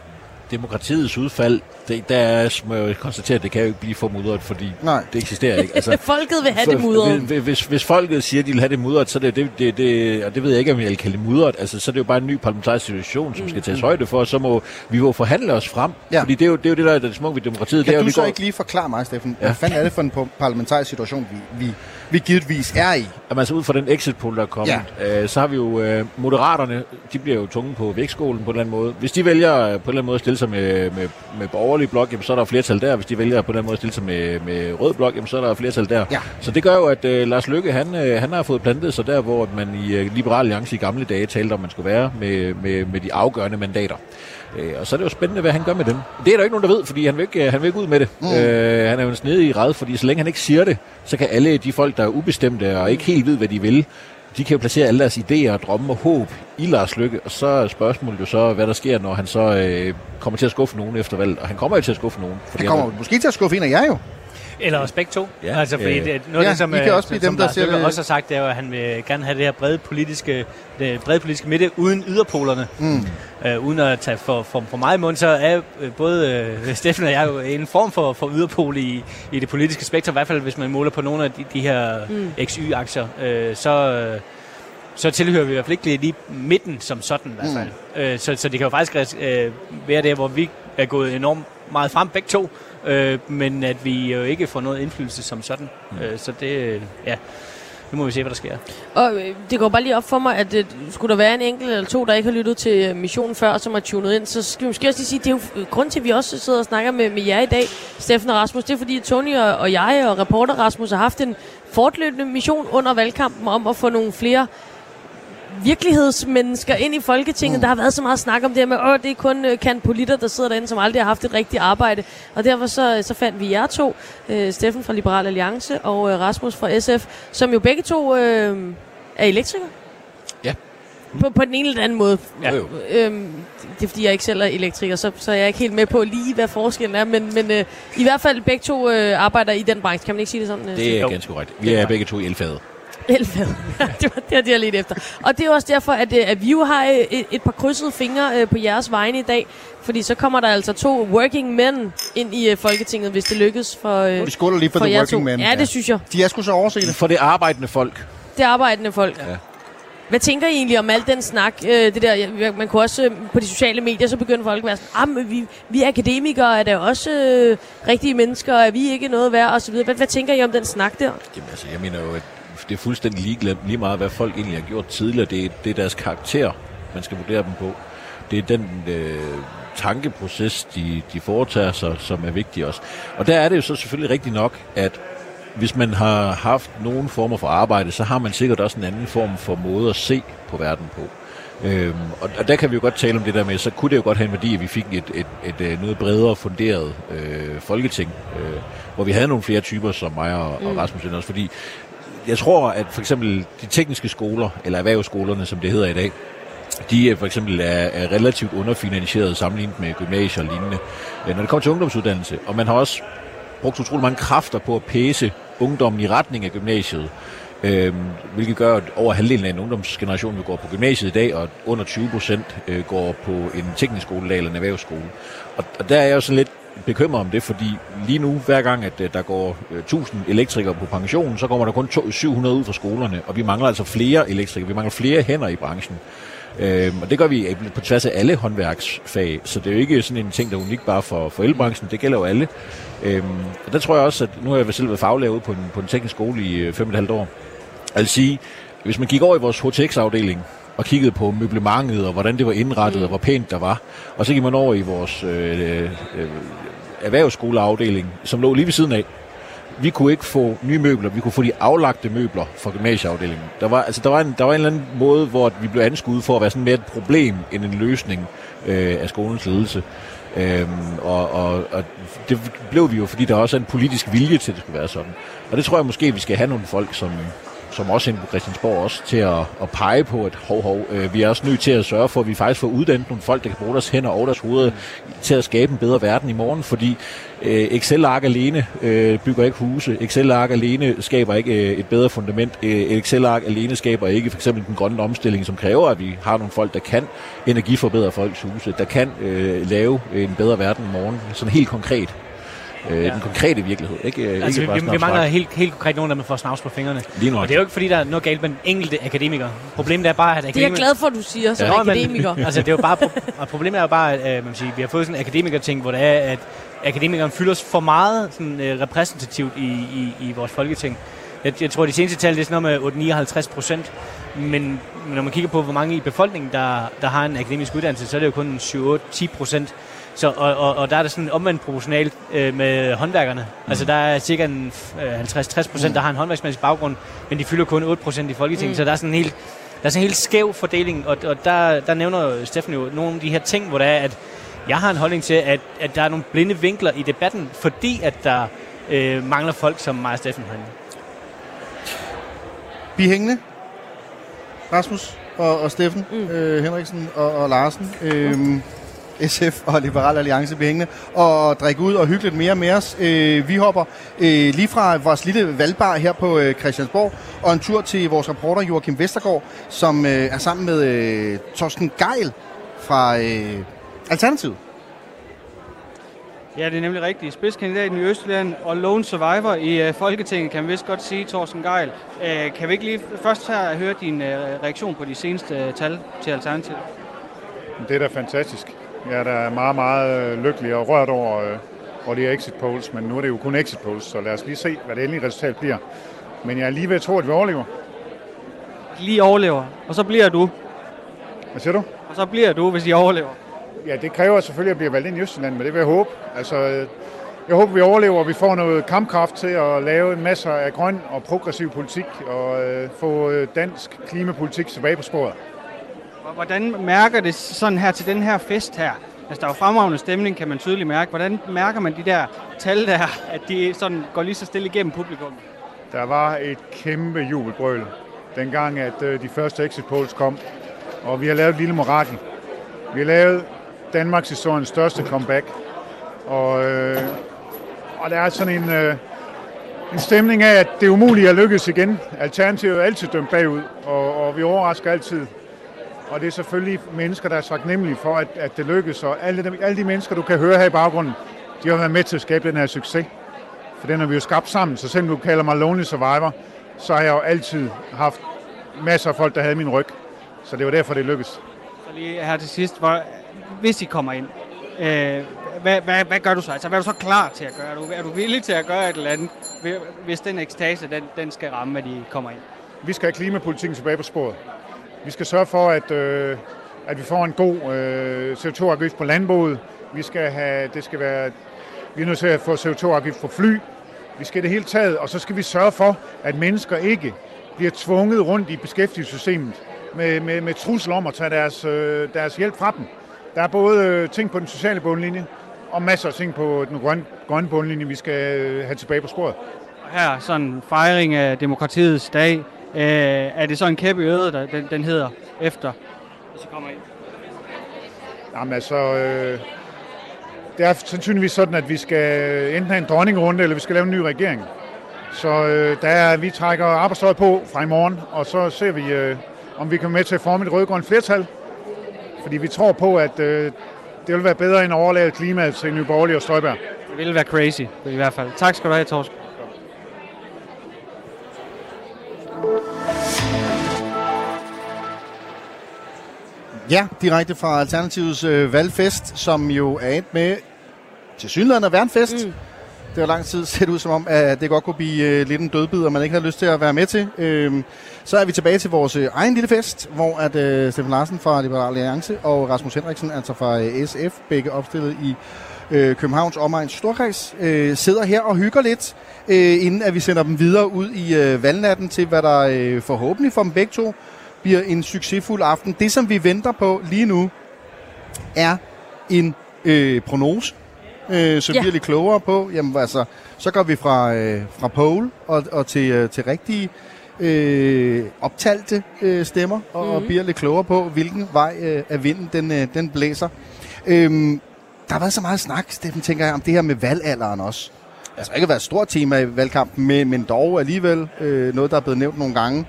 demokratiets udfald, der må jeg jo konstatere, at det kan jo ikke blive for mudret, fordi det eksisterer ikke. Altså, folket vil have det mudret. Hvis folket siger, at de vil have det mudret, så er det det, og det ved jeg ikke, om jeg vil kalde det mudret, altså, så er det jo bare en ny parlamentarisk situation, som skal tages højde for, og så må vi jo forhandle os frem. Ja. Fordi det er jo det, der er det smukke ved demokratiet. Kan det er, du så ikke lige forklare mig, Steffen, hvad fanden er det for en parlamentarisk situation, vi givetvis er i? Jamen, altså ud fra den exit-poll, der er kommet, så har vi jo Moderaterne, de bliver jo tunge på vægtskålen på en eller anden måde. Hvis de vælger på en eller anden måde at stille sig med borgerlig blok, jamen, så er der flertal der. Hvis de vælger på en eller anden måde at stille sig med rød blok, jamen, så er der flertal der. Ja. Så det gør jo, at Lars Løkke, han har fået plantet sig der, hvor man i Liberal Alliance i gamle dage talte om, man skulle være med de afgørende mandater. Og så er det jo spændende, hvad han gør med dem. Det er der ikke nogen, der ved, fordi han vil ikke ud med det. Han er jo en snedig ræd, fordi så længe han ikke siger det, så kan alle de folk, der er ubestemte og ikke helt ved, hvad de vil, de kan jo placere alle deres idéer, drømme og håb i Lars Løkke. Og så er spørgsmålet jo så, hvad der sker, når han så kommer til at skuffe nogen efter valget. Og han kommer jo til at skuffe nogen. Han kommer måske til at skuffe en af jer jo. Eller også begge to. Ja, altså, fordi noget af det, som Lars Løkke også har sagt, det er jo, at han vil gerne have det her brede politiske midte uden yderpolerne. Uden at tage for meget i munden, så er både Steffen og jeg jo en form for yderpol i det politiske spektrum. I hvert fald, hvis man måler på nogle af de her XY-aktier, så tilhører vi i hvert fald ikke lige midten som sådan i hvert fald. Så det kan jo faktisk være der, hvor vi er gået enormt meget frem begge to, men at vi jo ikke får noget indflydelse som sådan. Så det, ja, nu må vi se, hvad der sker. Og det går bare lige op for mig, at skulle der være en enkelt eller to, der ikke har lyttet til missionen før, som har tunet ind, så skal vi måske også lige sige, det er jo grunden til, at vi også sidder og snakker med jer i dag, Steffen og Rasmus. Det er fordi, Tony og jeg og reporter Rasmus har haft en fortløbende mission under valgkampen om at få nogle flere virkelighedsmennesker ind i Folketinget. Der har været så meget snak om det her med, det er kun kanpolitter, der sidder derinde, som aldrig har haft et rigtigt arbejde. Og derfor så fandt vi jer to, Steffen fra Liberal Alliance og Rasmus fra SF, som jo begge to er elektrikere. Ja. På den ene eller anden måde. Ja. Det er fordi, jeg ikke selv er elektriker, så jeg er ikke helt med på lige, hvad forskellen er. Men i hvert fald begge to arbejder i den branche. Kan man ikke sige det sådan? Det er ganske korrekt. Vi er begge to i elfaget. Det var det, jeg ledte efter. Og det er også derfor, at vi jo har et par krydsede fingre på jeres vegne i dag. Fordi så kommer der altså to working men ind i Folketinget, hvis det lykkes for jer to. Vi skåler lige for the working men. Ja, det synes jeg. De er sgu så overset for det arbejdende folk. Ja. Hvad tænker I egentlig om al den snak? Det der, man kunne også på de sociale medier, så begyndte folk at være sådan, vi er akademikere, er der også rigtige mennesker, er vi ikke noget værd, og så videre. Hvad tænker I om den snak der? Jamen altså, jeg mener jo, at det er fuldstændig ligeglad lige meget, hvad folk egentlig har gjort tidligere. Det er deres karakter, man skal vurdere dem på. Det er den tankeproces, de foretager sig, som er vigtig også. Og der er det jo så selvfølgelig rigtigt nok, at hvis man har haft nogen former for arbejde, så har man sikkert også en anden form for måde at se på verden på. Og der kan vi jo godt tale om det der med, så kunne det jo godt have en værdi, at vi fik et noget bredere funderet folketing, hvor vi havde nogle flere typer som mig og Rasmus Henriksen også, fordi jeg tror, at for eksempel de tekniske skoler, eller erhvervsskolerne, som det hedder i dag, de for eksempel er relativt underfinansieret sammenlignet med gymnasier og lignende, når det kommer til ungdomsuddannelse. Og man har også brugt utrolig mange kræfter på at pæse ungdommen i retning af gymnasiet. hvilket gør, at over halvdelen af en ungdomsgeneration går på gymnasiet i dag, og under 20% går på en teknisk skoledag eller en erhvervsskole. Og der er jeg også lidt bekymret om det, fordi lige nu, hver gang, at der går 1000 elektrikere på pension, så kommer der kun 700 ud fra skolerne, og vi mangler altså flere elektrikere, vi mangler flere hænder i branchen. Og det gør vi på tværs af alle håndværksfag, så det er jo ikke sådan en ting, der er unik bare for elbranchen, det gælder jo alle. Og der tror jeg også, at nu har jeg selv været faglærer ude på en teknisk skole i 5,5 år. Jeg vil sige, hvis man gik over i vores HTX-afdeling og kiggede på møblementet og hvordan det var indrettet og hvor pænt der var, og så gik man over i vores erhvervsskoleafdeling, som lå lige ved siden af. Vi kunne ikke få nye møbler, vi kunne få de aflagte møbler fra gymnasieafdelingen. Der var en eller anden måde, hvor vi blev anskudt for at være sådan mere et problem end en løsning af skolens ledelse. Og det blev vi jo, fordi der også er en politisk vilje til, at det skulle være sådan. Og det tror jeg måske, vi skal have nogle folk, som også inde på Christiansborg, også til at pege på, at vi er også nødt til at sørge for, at vi faktisk får uddannet nogle folk, der kan bruge deres hænder og deres hoveder til at skabe en bedre verden i morgen, fordi Excel-ark alene bygger ikke huse, Excel-ark alene skaber ikke et bedre fundament, Excel-ark alene skaber ikke for eksempel den grønne omstilling, som kræver, at vi har nogle folk, der kan energiforbedre folks huse, der kan lave en bedre verden i morgen, sådan helt konkret. Den konkrete virkelighed, ikke? Altså, vi mangler helt konkret nogen, der man får snavs på fingrene. Og det er jo ikke, fordi der er noget galt med enkelte akademikere. Problemet er bare, at akademikere... Det er jeg glad for, at du siger, som akademiker. Altså, det er jo bare... Problemet er jo bare, at man siger, vi har fået sådan en akademiker-ting, hvor det er, at akademikeren fylder os for meget sådan, repræsentativt i vores folketing. Jeg tror, de seneste tal, det er sådan noget med 59%. Men når man kigger på, hvor mange i befolkningen, der har en akademisk uddannelse, så er det jo kun 7-10%. Så, og der er der sådan omvendt proportionalt med håndværkerne. Altså der er cirka 50-60%, der har en håndværksmæssig baggrund, men de fylder kun 8% i Folketinget. Så der er sådan en helt skæv fordeling, og der nævner Steffen jo nogle af de her ting, hvor der er, at jeg har en holdning til, at der er nogle blinde vinkler i debatten, fordi at der mangler folk som mig og Steffen herinde. Bliv hængende, Rasmus og Steffen, Henriksen og Larsen. SF og Liberal Alliance bliver hængende og drikke ud og hygge lidt mere med os. Vi hopper lige fra vores lille valgbar her på Christiansborg og en tur til vores reporter Joachim Vestergaard, som er sammen med Torsten Gejl fra Alternativet. Ja, det er nemlig rigtigt. Spidskandidaten i Østjylland og lone survivor i Folketinget, kan vi vist godt sige, Torsten Gejl. Kan vi ikke lige først her høre din reaktion på de seneste tal til Alternativet? Det er da fantastisk. Jeg er da meget, meget lykkelig og rørt over de exit polls, men nu er det jo kun exit polls, så lad os lige se, hvad det endelige resultat bliver. Men jeg er lige ved at tro, at vi overlever. Lige overlever, og så bliver du. Hvad siger du? Og så bliver du, hvis I overlever. Ja, det kræver selvfølgelig at blive valgt ind i Østjylland, men det vil jeg håbe. Altså, jeg håber, vi overlever, og vi får noget kampkraft til at lave masser af grøn og progressiv politik, og få dansk klimapolitik tilbage på sporet. Hvordan mærker det sådan her til den her fest her? Altså, der er jo fremragende stemning, kan man tydeligt mærke. Hvordan mærker man de der tal der, at de sådan går lige så stille igennem publikum? Der var et kæmpe jubelbrøl, dengang at de første exit polls kom. Og vi har lavet et lille mirakel. Vi har lavet Danmarks historiens største comeback. Og der er sådan en stemning af, at det umulige er lykkes igen. Alternativet er altid dømt bagud, og vi overrasker altid. Og det er selvfølgelig mennesker, der er taknemmelige for, at det lykkes. Og alle de mennesker, du kan høre her i baggrunden, de har været med til at skabe den her succes. For den har vi jo skabt sammen. Så selvom du kalder mig Lonely Survivor, så har jeg jo altid haft masser af folk, der havde min ryg. Så det var derfor, det lykkedes. Så lige her til sidst, hvis I kommer ind, hvad gør du så? Altså, hvad er du så klar til at gøre? Er du villig til at gøre et eller andet, hvis den ekstase, den skal ramme, at I kommer ind? Vi skal have klimapolitikken tilbage på sporet. Vi skal sørge for, at vi får en god CO2-afgift på landbruget. Vi er nødt til at få CO2-afgift på fly. Vi skal det hele taget, og så skal vi sørge for, at mennesker ikke bliver tvunget rundt i beskæftigelsessystemet med trusler om at tage deres hjælp fra dem. Der er både ting på den sociale bundlinje og masser af ting på den grønne bundlinje, vi skal have tilbage på sporet. Her sådan fejring af demokratiets dag. Er det så en kæppe øde, der den hedder efter? Så kommer ind. Jamen altså, det er sandsynligvis sådan, at vi skal enten have en dronningerunde, eller vi skal lave en ny regering. Så vi trækker arbejdstøjet på fra i morgen, og så ser vi, om vi kan med til at forme et rød-grønt flertal. Fordi vi tror på, at det vil være bedre end at overlade klimaet til Nye Borgerlige og Støjberg. Det ville være crazy, i hvert fald. Tak skal du have, Torsten. Ja, direkte fra Alternativets valgfest, som jo er et med tilsyneladende at være en fest. Det har lang tid set ud som om, at det godt kunne blive lidt en dødbid, og man ikke havde lyst til at være med til. Så er vi tilbage til vores egen lille fest, hvor at Steffen Larsen fra Liberal Alliance og Rasmus Henriksen, altså fra SF, begge opstillet i Københavns Omegns Storkreds, sidder her og hygger lidt, inden at vi sender dem videre ud i valgnatten til, hvad der forhåbentlig for dem begge to bliver en succesfuld aften. Det, som vi venter på lige nu, er en prognose. Så bliver lidt klogere på, jamen altså, så går vi fra poll og til rigtige optalte stemmer, og bliver lidt klogere på, hvilken vej af vinden den blæser. Der har været så meget snak, Steffen, tænker jeg, om det her med valgalderen også. Altså ikke været et stort tema i valgkampen, men dog alligevel noget, der er blevet nævnt nogle gange.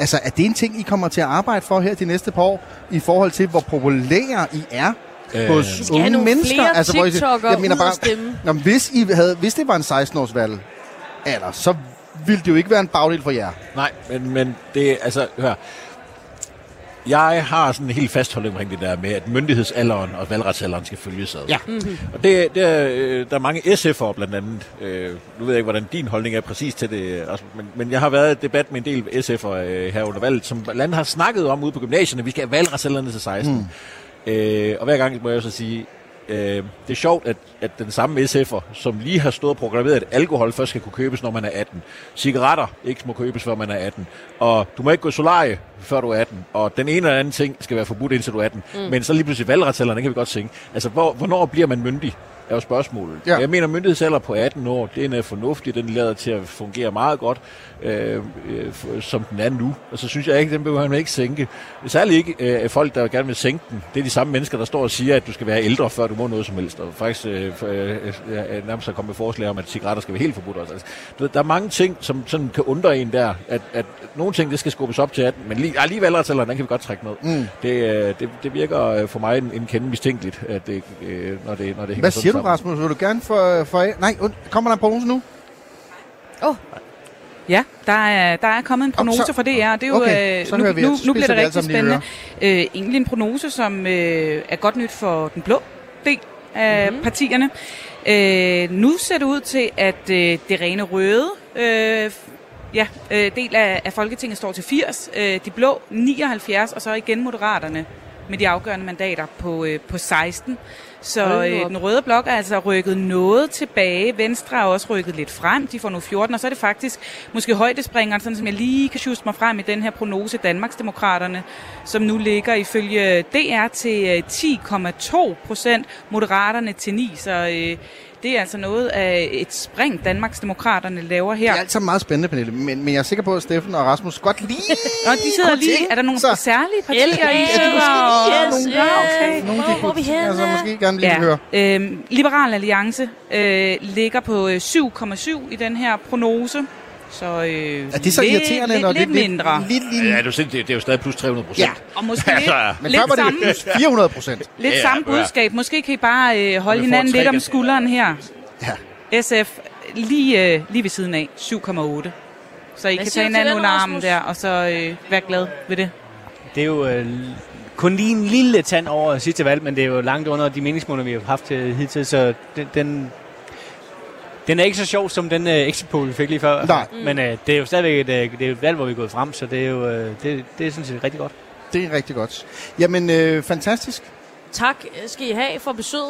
Altså, er det en ting, I kommer til at arbejde for her de næste par år, i forhold til, hvor populære I er? Hos unge mennesker, altså hvor jeg mener bare, hvis det var en 16-årsvalg, eller så ville det jo ikke være en bagdel for jer. Nej, men det altså hør. Jeg har sådan en helt fastholdt omkring det der med, at myndighedsalderen og valgretsalderen skal følges ad. Ja. Mm-hmm. Og der er mange SF'ere blandt andet. Nu ved jeg ikke, hvordan din holdning er præcis til det, men jeg har været i debat med en del SF'ere her under valget, som blandt andet har snakket om ude på gymnasierne, vi skal have valgretsalderen til 16. Mm. Og hver gang må jeg så sige, det er sjovt, at den samme SF'er, som lige har stået og programmeret, at alkohol først skal kunne købes, når man er 18. Cigaretter ikke må købes, før man er 18. Og du må ikke gå i solarie, før du er 18. Og den ene eller anden ting skal være forbudt, indtil du er 18. Mm. Men så lige pludselig valgretsalderen, kan vi godt sænke. Altså, hvornår bliver man myndig, er jo spørgsmålet. Ja. Jeg mener, myndighedsalder på 18 år, den er fornuftig, den lader til at fungere meget godt, som den er nu. Og så synes jeg ikke, den behøver man ikke sænke. Særligt ikke folk, der gerne vil sænke den. Det er de samme mennesker, der står og siger, at du skal være ældre, før du må noget som helst. Og faktisk nærmest er kommet med forslag om, at cigaretter skal være helt forbudt. Altså, der er mange ting, som sådan kan undre en der, at nogle ting, det skal skubbes op til 18, men lige valgretsalderen, den kan vi godt trække ned. Mm. Det virker for mig en kende mistænkeligt, at det, når det hænger sådan. Rasmus, vil du gerne for... Nej, kommer der en prognose nu? Åh. Oh. Ja, der er kommet en prognose fra DR, og det er jo... Okay, nu bliver det rigtig spændende. Egentlig en prognose, som er godt nyt for den blå del af partierne. Nu ser det ud til, at det rene røde... del af Folketinget står til 80, de blå 79, og så igen Moderaterne med de afgørende mandater på 16. Så den røde blok er altså rykket noget tilbage. Venstre er også rykket lidt frem. De får nu 14, og så er det faktisk måske højdespringeren, sådan som jeg lige kan sjuste mig frem i den her prognose, Danmarksdemokraterne, som nu ligger ifølge DR til 10,2%, Moderaterne til 9. Så det er altså noget af et spring, Danmarksdemokraterne laver her. Det er altså meget spændende, Pernille, men jeg er sikker på, at Steffen og Rasmus godt lige... Nå, de sidder lige... Er der nogle særlige partier i? Hvor er vi henne? Altså, måske gerne lige høre. Liberal Alliance ligger på 7,7 i den her prognose. Så er det så irriterende, eller lidt mindre? Ja, det er jo stadig plus 300%. Ja, og måske lidt samme. 400%. Lidt samme budskab. Måske kan I bare holde hinanden lidt om skulderen her. Ja. SF lige ved siden af, 7,8. Så I kan tage hinanden under armen der, og så være glad ved det. Det er jo kun lige en lille tand over sidste valg, men det er jo langt under de meningsmålinger, vi har haft hidtil, så den er ikke så sjov som den exit-poll, vi fik lige før. Nej. Men det er jo stadigvæk et valg, hvor vi er gået frem, så det er jo det er sådan set rigtig godt. Det er rigtig godt. Jamen, fantastisk. Tak skal I have for besøget.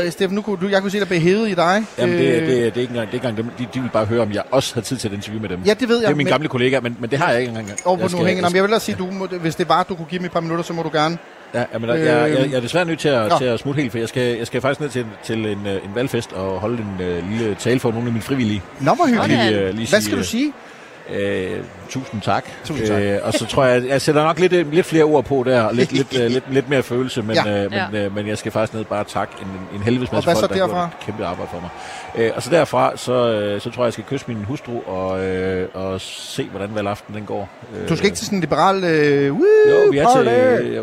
Og Steffen, jeg kunne se, der blev hævet i dig. Jamen, det er ikke engang dem. De vil bare høre, om jeg også har tid til at interviewe med dem. Ja, det ved jeg. Det er min gamle kollega, men det har jeg ikke engang. Jeg vil da sige, hvis det var, du kunne give mig et par minutter, så må du gerne. Ja, men jeg er desværre nødt til at smutte helt, for jeg skal faktisk ned til en valgfest og holde en lille tale for nogle af mine frivillige. Nå, hvor hyggeligt. Hvad skal du sige? Tusind tak. Tusind tak. Og så tror jeg, jeg sætter nok lidt flere ord på der, og lidt mere følelse, men, ja. Men jeg skal faktisk ned bare takke en helvedes masse folk, der har gjort et kæmpe arbejde for mig. Og så derfra, så tror jeg, jeg skal kysse min hustru og se, hvordan valgaften den går. Du skal ikke til sådan en liberal... jo,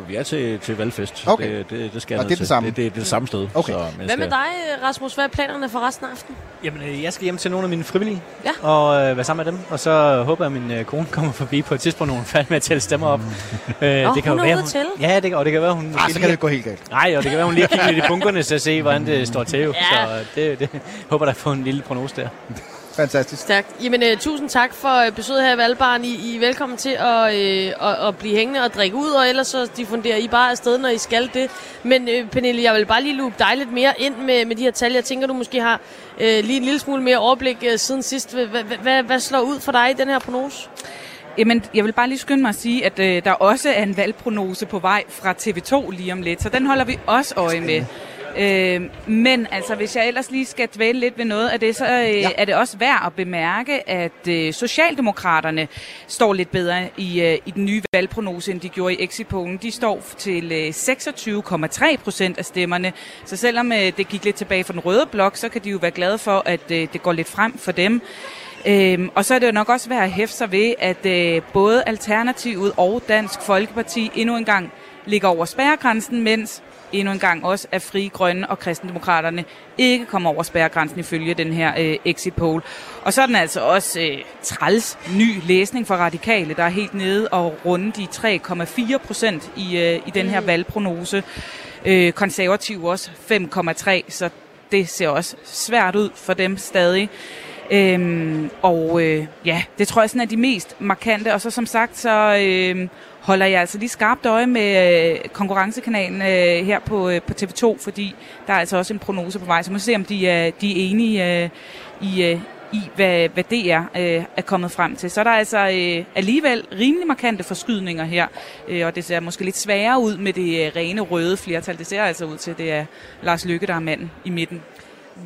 vi er til valgfest. Okay. Det skal jeg ned til. Det er det samme sted. Okay. Så, hvad med dig, Rasmus? Hvad er planerne for resten af aftenen? Jamen, jeg skal hjem til nogle af mine frivillige, ja. Og være sammen med dem, og så håber jeg, at min kone kommer forbi på et tidspunkt, når hun er færdig med at tælle stemmer op. Det kan hun jo være, hun... Ja, det kan være, hun... Arh, så kan det gå helt galt. Nej, og det kan være, hun lige kigger lidt i bunkerne, så se, hvordan det står til. Ja. Så det håber, der får en lille prognose der. Fantastisk. Stærkt. Jamen, tusind tak for besøget her i Valgbaren. I er velkommen til at blive hængende og drikke ud, og ellers så diffunderer I bare afsted, når I skal det. Men Pernille, jeg vil bare lige lupe dig lidt mere ind med de her tal. Jeg tænker, du måske har lige en lille smule mere overblik siden sidst. Hvad slår ud for dig i den her prognose? Jamen, jeg vil bare lige skynde mig at sige, at der også er en valgprognose på vej fra TV2 lige om lidt, så den holder vi også øje med. Men altså, hvis jeg ellers lige skal dvæle lidt ved noget af det, så er det også værd at bemærke, at Socialdemokraterne står lidt bedre i den nye valgprognose, end de gjorde i exitpollen. De står til 26,3% af stemmerne, så selvom det gik lidt tilbage for den røde blok, så kan de jo være glade for, at det går lidt frem for dem. Og så er det jo nok også værd at hæfte sig ved, at både Alternativet og Dansk Folkeparti endnu en gang ligger over spærregrænsen, mens endnu en gang også, at Frie Grønne og Kristendemokraterne ikke kommer over spærregrænsen ifølge den her exit poll. Og så er den altså også træls ny læsning for Radikale, der er helt nede og runde de 3,4% i den her valgprognose. Konservative også 5,3%, så det ser også svært ud for dem stadig. Det tror jeg sådan er de mest markante. Og så som sagt, så holder jeg altså lige skarpt øje med konkurrencekanalen her på TV2, fordi der er altså også en prognose på vej, så må vi se, om de er enige i hvad DR er kommet frem til. Så er der altså alligevel rimelig markante forskydninger her, og det ser måske lidt sværere ud med det rene røde flertal. Det ser altså ud til, at det er Lars Løkke, der er manden i midten.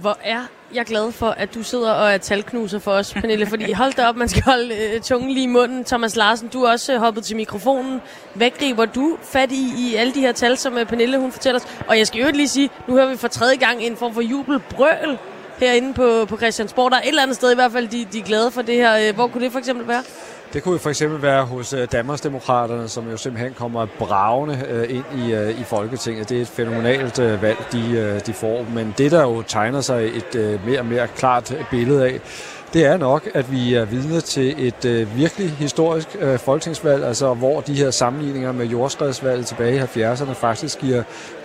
Hvor er jeg glad for, at du sidder og er talknuser for os, Pernille, fordi hold da op, man skal holde tungen lige i munden. Thomas Larsen, du er også hoppet til mikrofonen. Hvad griber du fat i alle de her tal, som Pernille hun fortæller os? Og jeg skal jo lige sige, nu hører vi for tredje gang en form for jubelbrøl herinde på Christiansborg. Der er et eller andet sted i hvert fald, de er glade for det her. Hvor kunne det for eksempel være? Det kunne jo for eksempel være hos Danmarksdemokraterne, som jo simpelthen kommer bragende ind i Folketinget. Det er et fænomenalt valg, de får. Men det, der jo tegner sig et mere og mere klart billede af, det er nok, at vi er vidne til et virkelig historisk folketingsvalg, altså hvor de her sammenligninger med jordskredsvalget tilbage i 70'erne faktisk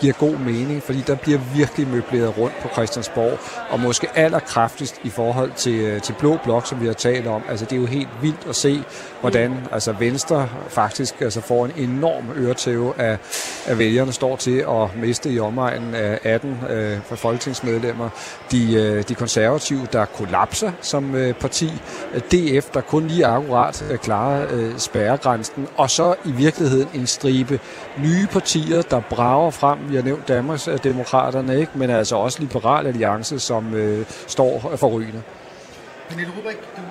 giver god mening, fordi der bliver virkelig møbleret rundt på Christiansborg, og måske allerkraftigst i forhold til Blå Blok, som vi har talt om. Altså det er jo helt vildt at se, hvordan Venstre faktisk får en enorm øretæve af vælgerne, står til at miste i omegnen af 18 folketingsmedlemmer. De konservative, der kollapser som parti, DF, der kun lige akkurat klarer spærregrænsen, og så i virkeligheden en stribe nye partier, der brager frem. Vi har nævnt Danmarksdemokraterne, ikke? Men altså også Liberal Alliance, som står forrygende. Pernille Rubrik, du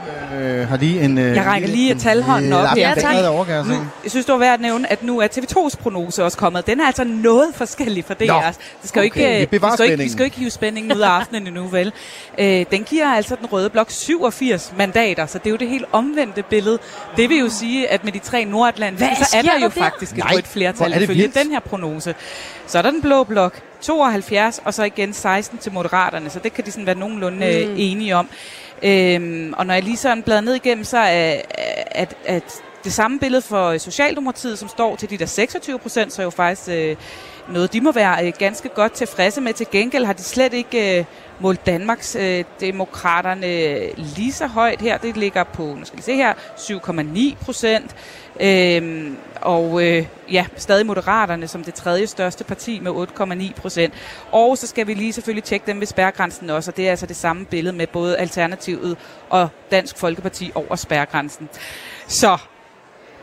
har lige en... jeg rækker lige et talhånden op. Ja, tak. Nu, jeg synes, det var værd at nævne, at nu er TV2's prognose også kommet. Den er altså noget forskellig fra DR's. Vi skal jo ikke hive spændingen ud af aftenen endnu, vel? Den giver altså den røde blok 87 mandater, så det er jo det helt omvendte billede. Det vil jo sige, at med de 3 nordatlantiske, så er der jo faktisk et rødt flertal ifølge den her prognose. Så er der den blå blok 72, og så igen 16 til Moderaterne, så det kan de sådan være nogenlunde enige om. Og når jeg lige sådan bladrer ned igennem, så er at det samme billede for Socialdemokratiet, som står til de der 26%, så er jo faktisk noget, de må være ganske godt tilfredse med. Til gengæld har de slet ikke målt Danmarks Demokraterne lige så højt her. Det ligger på, nu skal vi se her, 7,9%. Stadig Moderaterne som det tredje største parti med 8,9%. Og så skal vi lige selvfølgelig tjekke dem ved spærregrænsen også, og det er altså det samme billede med både Alternativet og Dansk Folkeparti over spærregrænsen. Så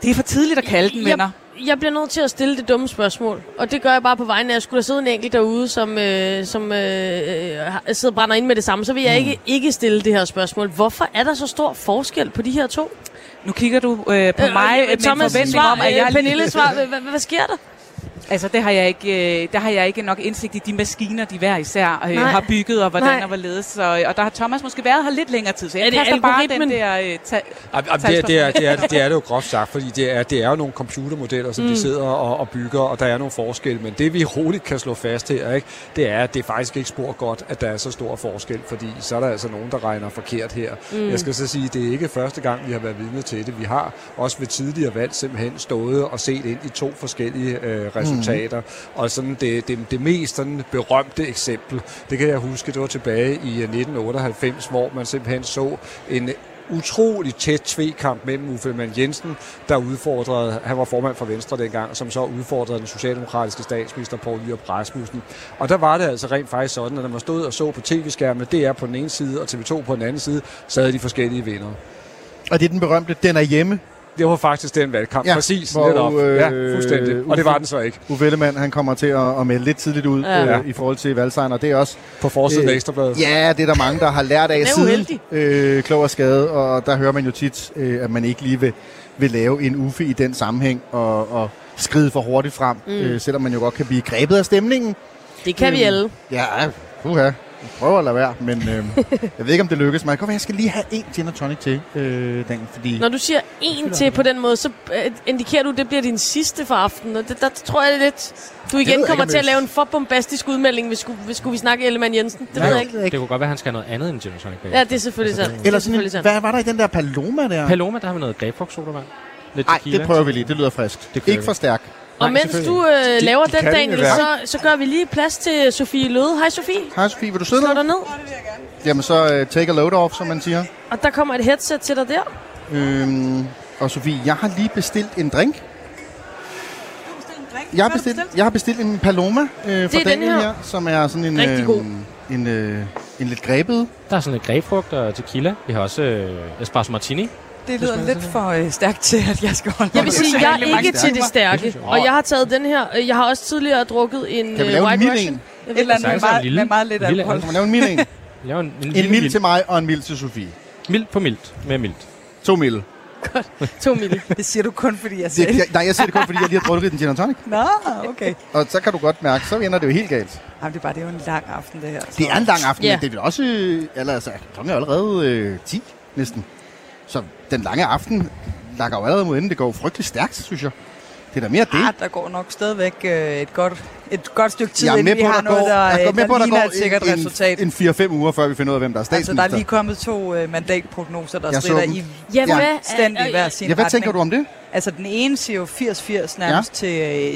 det er for tidligt at kalde den, venner. Jeg bliver nødt til at stille det dumme spørgsmål, og det gør jeg bare på vegne af, at skulle der sidde en enkelt derude, som sidder og brænder ind med det samme, så vil jeg ikke stille det her spørgsmål. Hvorfor er der så stor forskel på de her to? Nu kigger du på mig med forventning om, at jeg... Pernille, svar. Hvad sker der? Altså, der har jeg ikke nok indsigt i de maskiner, de hver især har bygget, og hvordan og hvorledes. Og der har Thomas måske været her lidt længere tid, så jeg kaster bare den der... Det er jo groft sagt, fordi det er jo nogle computermodeller, som de sidder og bygger, og der er nogle forskel. Men det, vi roligt kan slå fast her, ikke, det er, at det er faktisk ikke spor godt, at der er så stor forskel, fordi så er der altså nogen, der regner forkert her. Jeg skal så sige, det er ikke første gang, vi har været vidne til det. Vi har også ved tidligere valg simpelthen stået og set ind i to forskellige resultater. Og sådan det mest sådan berømte eksempel, det kan jeg huske, det var tilbage i 1998, hvor man simpelthen så en utrolig tæt tvekamp mellem Uffe Ellemann-Jensen, der udfordrede, han var formand for Venstre dengang, som så udfordrede den socialdemokratiske statsminister Poul Nyrup Rasmussen. Og der var det altså rent faktisk sådan, at når man stod og så på tv-skærmene, DR på den ene side og TV2 på den anden side, sad de forskellige vinder. Og det er den berømte, den er hjemme. Det var faktisk den valgkamp, ja, præcis. Hvor, ja, fuldstændig. Og det var den så ikke. Uffe Ellemann, han kommer til at melde lidt tidligt ud i forhold til valgsejren, og det er også... På forsiden af Ekstrabladet. Ja, det er der mange, der har lært af siden klog og skade, og der hører man jo tit, at man ikke lige vil lave en Uffe i den sammenhæng og skride for hurtigt frem, selvom man jo godt kan blive grebet af stemningen. Det kan vi alle. Ja, puha. Jeg prøver at lade være, men jeg ved ikke, om det lykkes mig. Jeg skal lige have en gin og tonic til, den, fordi... Når du siger en til på den måde, så indikerer du, at det bliver din sidste for aftenen. Og der tror jeg lidt, du igen kommer til at lave en for bombastisk udmelding, hvis skulle vi snakke Ellemann-Jensen. Det ved jeg ikke. Det kunne godt være, han skal have noget andet end gin og tonic. Ja, det er selvfølgelig sandt. Eller sådan, hvad var der i den der Paloma der? Paloma, der har man noget grapefrugt-sodavand. Nej, det prøver vi lige. Det lyder frisk. Det ikke for stærk. Og nej, mens du laver de den dag, så gør vi lige plads til Sofie Løhde. Hej Sofie. Hej Sofie, vil du sidde der? Slå dig ned. Jamen så take a load off, som man siger. Og der kommer et headset til dig der. Og Sofie, jeg har lige bestilt en drink. Du har bestilt en drink? Jeg har bestilt en Paloma fra den her. Som er sådan en... Rigtig god. En lidt grebet. Der er sådan lidt grebfrugt og tequila. Vi har også espresso martini. Det lyder lidt for stærkt til, at jeg skal holde. Jeg vil sige, jeg er ikke til det stærke. Og jeg har taget den her. Jeg har også tidligere drukket en White Russian. Et eller andet med meget lidt alkohol. Kan man lave en mild en? En mild til mig og en mild til Sofie. Mild på mild. Med mild. 2 mild. Godt. 2 mild. Det siger du kun, fordi jeg siger det. Nej, jeg siger det kun, fordi jeg lige har drukket den gin and tonic. Nå, okay. Og så kan du godt mærke, så ender det jo helt galt. Jamen, det er jo en lang aften, det her. Det er en lang aften, men det vil også... Altså, klokken er allerede 10 næsten. Så den lange aften lakker jo allerede mod enden. Det går frygtelig stærkt, synes jeg. Det er da mere det. Der går nok stadigvæk et godt stykke tid, inden vi har noget, der ligner et sikkert resultat. En 4-5 uger, før vi finder ud af, hvem der er statsminister. Altså, der er lige kommet 2 mandatprognoser, der strider i stændig hver sin retning. Ja, hvad tænker du om det? Altså, den ene siger jo 80-80 nærmest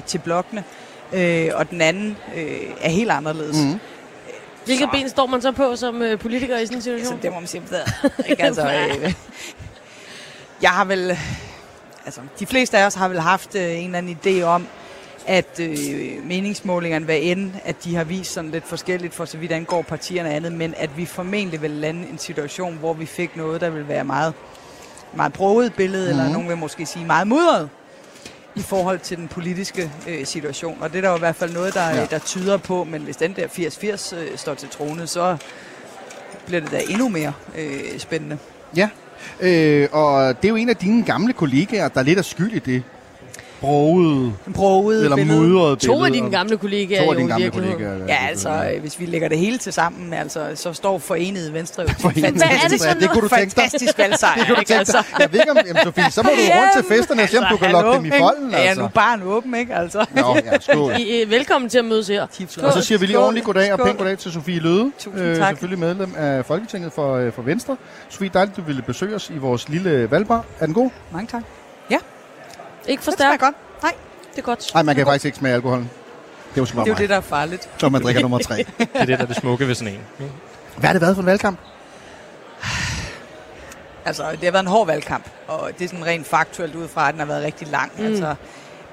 til blokkene, og den anden er helt anderledes. Mm-hmm. Hvilket ben står man så på som politiker i sådan en situation? Altså, det må man simpelthen ikke. Altså, jeg har vel... Altså, de fleste af os har vel haft en eller anden idé om, at meningsmålingerne, hvad end, at de har vist sådan lidt forskelligt for så vidt angår partierne og andet, men at vi formentlig vil lande en situation, hvor vi fik noget, der vil være meget, meget broget billede, eller nogen vil måske sige meget mudret i forhold til den politiske situation. Og det er der jo i hvert fald noget, der tyder på, men hvis den der 80-80 står til trone, så bliver det da endnu mere spændende. Ja, og det er jo en af dine gamle kollegaer, der lidt er skyld i det. Broget eller mudret billede. To af dine gamle kollegaer jo. Ja, altså, hvis vi lægger det hele til sammen, altså, så står Forenede Venstre jo til fantastisk valgsejr. Det kunne du tænke dig. Jeg ved ikke om, Sofie, så må du rundt til festerne og se, om du kan lokke dem i folden. Altså. Ja, nu bare en åben, ikke? Altså. Nå, ja, skål. Velkommen til at mødes her. Og så siger vi lige ordentligt goddag og pænt goddag til Sofie Løhde. Tusind tak. Selvfølgelig medlem af Folketinget for Venstre. Sofie, dejligt, du ville besøge os i vores lille valgbar. Er den god? Mange tak. Ja. Ikke for stærkt. Nej, det er godt. Nej, man kan faktisk ikke smage alkoholen. Det er jo det, der er farligt. Når man drikker nummer 3. Det er det, der er det smukke ved sådan en. Hvad har det været for en valgkamp? Altså, det har været en hård valgkamp. Og det er sådan rent faktuelt ud fra, at den har været rigtig lang. Altså,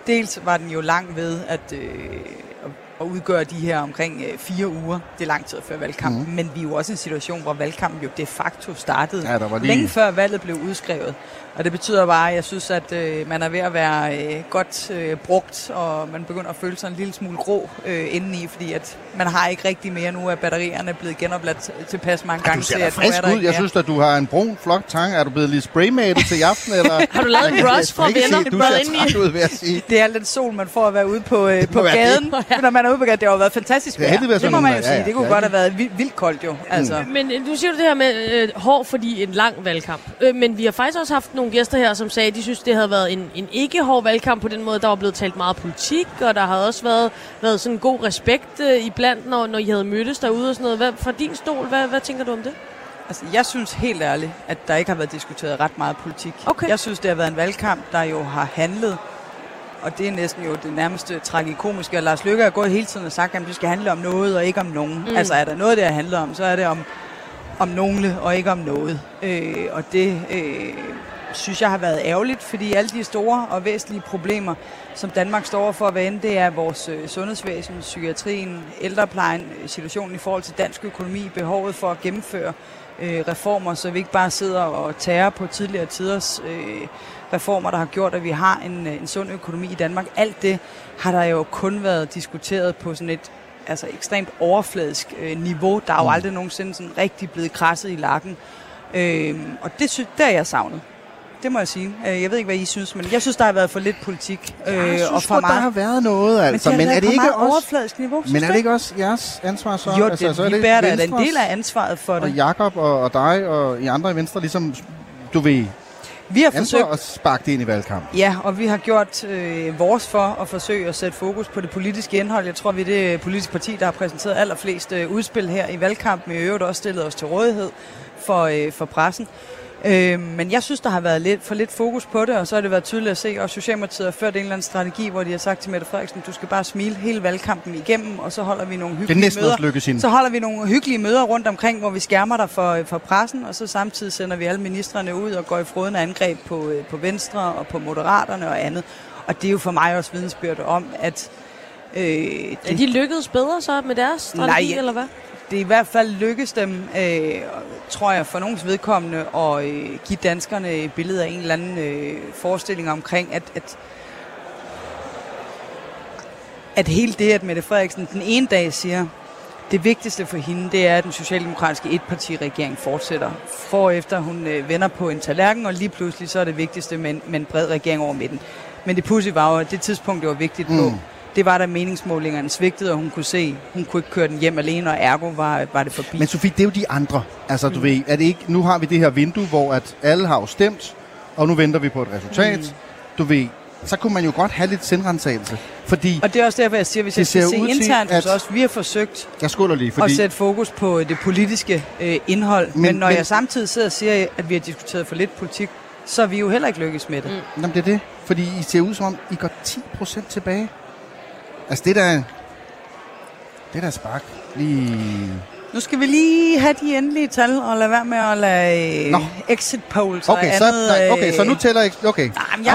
dels var den jo lang ved at at udgøre de her omkring 4 uger. Det er lang tid før valgkampen, men vi er jo også i en situation, hvor valgkampen jo de facto startede længe før valget blev udskrevet. Og det betyder bare, at jeg synes, at man er ved at være godt brugt, og man begynder at føle sig en lille smule grå indeni, fordi at man har ikke rigtig mere nu, at batterierne er blevet genopladt tilpas mange gange. Du ser da frisk ud. Jeg synes, at du har en brun, flot tank. Er du blevet lidt spraymatet til i aften? Eller? Har du lavet en brush for venner? Du ser træt ud, ved at sige. Det er lidt sol, man får at være ude på gaden. Når man er ude på gaden, det har været fantastisk. Det må man jo sige. Det kunne godt have været vildt koldt jo. Altså. Men du siger jo det her med hård, fordi en lang valgkamp. Men vi har faktisk også haft nogle gæster her, som sagde, at de synes, det havde været en ikke hård valgkamp på den måde. Der var blevet talt meget politik, og der havde også været sådan en god respekt iblandt, når I havde mødtes derude og sådan noget. Fra din stol, hvad tænker du om det? Altså, jeg synes helt ærligt, at der ikke har været diskuteret ret meget politik. Okay. Jeg synes, det har været en valgkamp, der jo har handlet, og det er næsten jo det nærmeste tragikomiske, at Lars Løkke har gået hele tiden og sagt, at det skal handle om noget og ikke om nogen. Altså, er der noget, der handler om, så er det om nogle og ikke om noget. Og det synes jeg har været ærgerligt, fordi alle de store og væsentlige problemer, som Danmark står for at vende, det er vores sundhedsvæsen, psykiatrien, ældreplejen, situationen i forhold til dansk økonomi, behovet for at gennemføre reformer, så vi ikke bare sidder og tager på tidligere tiders reformer, der har gjort, at vi har en sund økonomi i Danmark. Alt det har der jo kun været diskuteret på sådan et ekstremt overfladisk niveau. Der er jo aldrig nogensinde sådan rigtig blevet krasset i lakken. Og det synes der jeg savnet. Det må jeg sige. Jeg ved ikke, hvad I synes, men jeg synes, der har været for lidt politik. Jeg synes, og for meget. Der har været noget, altså. Men er det ikke også overfladisk niveau? Men er det ikke også jeres ansvar så? Jo, altså, vi bærer da en del af ansvaret for det. Og Jakob og dig og I andre i Venstre, ligesom du ved, vi har forsøgt at sparke det ind i valgkampen. Ja, og vi har gjort vores for at forsøge at sætte fokus på det politiske indhold. Jeg tror, vi er det politiske parti, der har præsenteret allerflest udspil her i valgkampen. I øvrigt også stillet os til rådighed for pressen. Men jeg synes, der har været for lidt fokus på det, og så har det været tydeligt at se, og Socialdemokratiet har ført en eller anden strategi, hvor de har sagt til Mette Frederiksen, du skal bare smile hele valgkampen igennem, og så holder vi nogle hyggelige møder. Så holder vi nogle hyggelige møder rundt omkring, hvor vi skærmer dig for pressen, og så samtidig sender vi alle ministerne ud og går i frådende angreb på Venstre og på Moderaterne og andet. Og det er jo for mig også vidnesbyrd om, at de lykkedes bedre så med deres strategi, eller hvad? Det er i hvert fald lykkes dem, tror jeg, for nogens vedkommende at give danskerne et billede af en eller anden forestilling omkring, at hele det, at Mette Frederiksen den ene dag siger, det vigtigste for hende, det er, at den socialdemokratiske etpartiregering fortsætter. Forefter hun vender på en tallerken, og lige pludselig så er det vigtigste med en bred regering over midten. Men det pudsige var jo, at det tidspunkt, det var vigtigt på, det var, da meningsmålingerne svigtede, og hun kunne se, hun kunne ikke køre den hjem alene, og ergo var det forbi. Men Sofie, det er jo de andre. Altså, du ved, er det ikke, nu har vi det her vindue, hvor at alle har jo stemt, og nu venter vi på et resultat. Du ved, så kunne man jo godt have lidt sindrensagelse. Fordi og det er også derfor, jeg siger, hvis jeg skal se internt hos os, vi har forsøgt at sætte fokus på det politiske indhold. Men når jeg samtidig sidder og siger, at vi har diskuteret for lidt politik, så er vi jo heller ikke lykkes med det. Jamen, det er det. Fordi I ser ud som om, I går 10% tilbage. Altså det der spark lige. Nu skal vi lige have de endelige tal og lade være med at lade exit polls og andet. Okay, så nu tæller ikke. Okay. Jamen,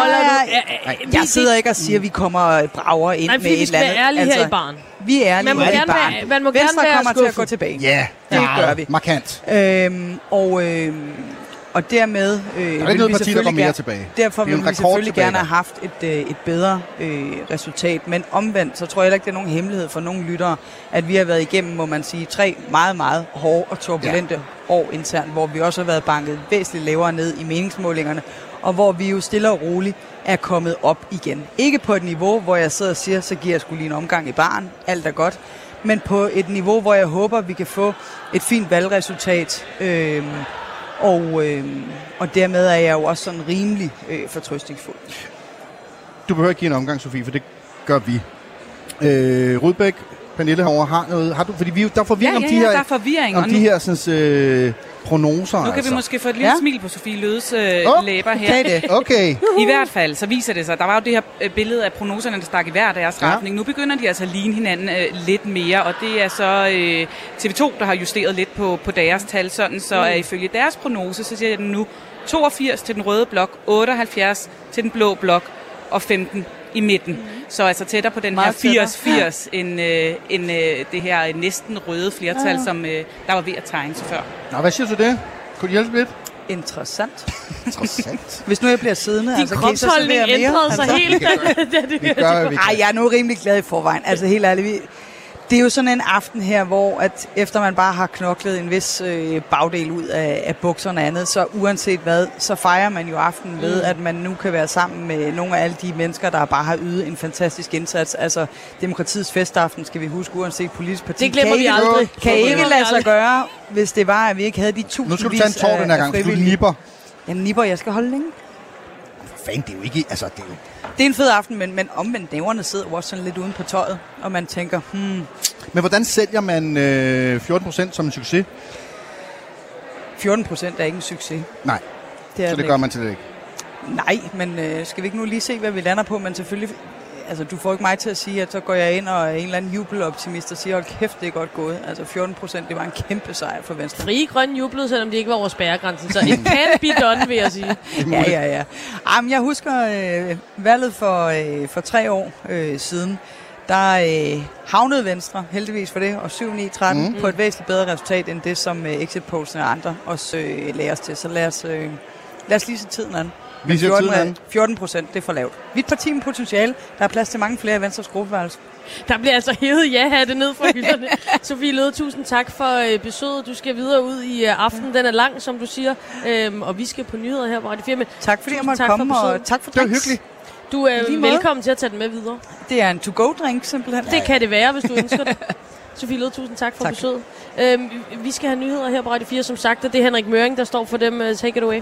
jeg sidder ikke og siger, at vi kommer brager ind med et eller andet. Nej, vi er ærlige her i baren. Vi er ærlige her i baren. Man må gerne være skuffet. Venstre kommer til at gå tilbage. Ja, det gør vi. Markant. Og dermed vil vi selvfølgelig gerne, derfor vil vi selvfølgelig gerne have haft et bedre resultat. Men omvendt, så tror jeg ikke, det er nogen hemmelighed for nogen lyttere, at vi har været igennem, må man sige, 3 meget, meget hårde og turbulente år internt, hvor vi også har været banket væsentligt lavere ned i meningsmålingerne, og hvor vi jo stille og roligt er kommet op igen. Ikke på et niveau, hvor jeg sidder og siger, så giver jeg sgu lige en omgang i baren, alt er godt, men på et niveau, hvor jeg håber, vi kan få et fint valgresultat, og dermed er jeg jo også sådan rimelig fortrøstningsfuld. Du behøver ikke give en omgang, Sofie, for det gør vi. Rudbæk, Pernille herovre, har noget. Har du, fordi vi, der er forvirring om de her sådan, prognoser. Nu kan vi måske få et lille smil på Sofie Løhdes læber her. Okay. I hvert fald, så viser det sig. Der var jo det her billede af prognoserne, der stak i hver deres retning. Nu begynder de altså at ligne hinanden lidt mere, og det er så TV2, der har justeret lidt på deres tal, sådan, så ifølge deres prognose, så siger den nu 82 til den røde blok, 78 til den blå blok og 15 i midten. Mm. Så altså tættere på den meget her 80-80 end det her næsten røde flertal, som der var ved at tegne sig før. Nå, hvad siger du det? Kunne du hjælpe lidt? Interessant. Hvis nu jeg bliver siddende, din kropsholdning ændrede sig helt. Ej, jeg er nu rimelig glad i forvejen. Altså helt ærligt. Det er jo sådan en aften her, hvor at efter man bare har knoklet en vis bagdel ud af bukserne og andet, så uanset hvad, så fejrer man jo aftenen ved, at man nu kan være sammen med nogle af alle de mennesker, der bare har ydet en fantastisk indsats. Altså, demokratiets festaften skal vi huske, uanset politisk parti. Det glemmer vi aldrig. Kan ikke lade sig gøre, hvis det var, at vi ikke havde de tusindvis af frivillige. Nu skal du tage en tår den her gang, for du nipper. Jamen nipper, jeg skal holde længe. Fanden, det er jo ikke... Altså, det er en fed aften, men omvendt næverne sidder også sådan lidt uden på tøjet, og man tænker, Men hvordan sælger man 14% som en succes? 14% er ikke en succes. Nej, det så det gør man til det ikke? Nej, men skal vi ikke nu lige se, hvad vi lander på? Men selvfølgelig, altså du får ikke mig til at sige, at så går jeg ind og er en eller anden jubeloptimist og siger, hold kæft, det er godt gået. Altså 14%, det var en kæmpe sejr for Venstre. Frie Grønne jublede, selvom de ikke var over spærregrænsen, så it can be done, vil jeg sige. Ja. Jamen, jeg husker valget for 3 år siden. Der havnede Venstre, heldigvis for det, og 7-9-13 på et væsentligt bedre resultat, end det, som exit polls og andre også lagde os til. Så lad os lige se tiden an. 14%, det er for lavt. Mit parti med potentiale. Der er plads til mange flere i Venstres gruppeværelse. Der bliver altså hævet ja-hatte ned fra hylderne. Sofie Løhde, tusind tak for besøget. Du skal videre ud i aften. Den er lang, som du siger. Og vi skal på nyheder her på Radio 4. Tak fordi jeg måtte komme, og tak for det. Det var hyggeligt. Du er velkommen til at tage den med videre. Det er en to-go-drink, simpelthen. Det kan det være, hvis du ønsker det. Sofie Løhde, tusind tak for besøget. Vi skal have nyheder her på Radio 4, som sagt. Og det er Henrik Møring, der står for dem. Take it away.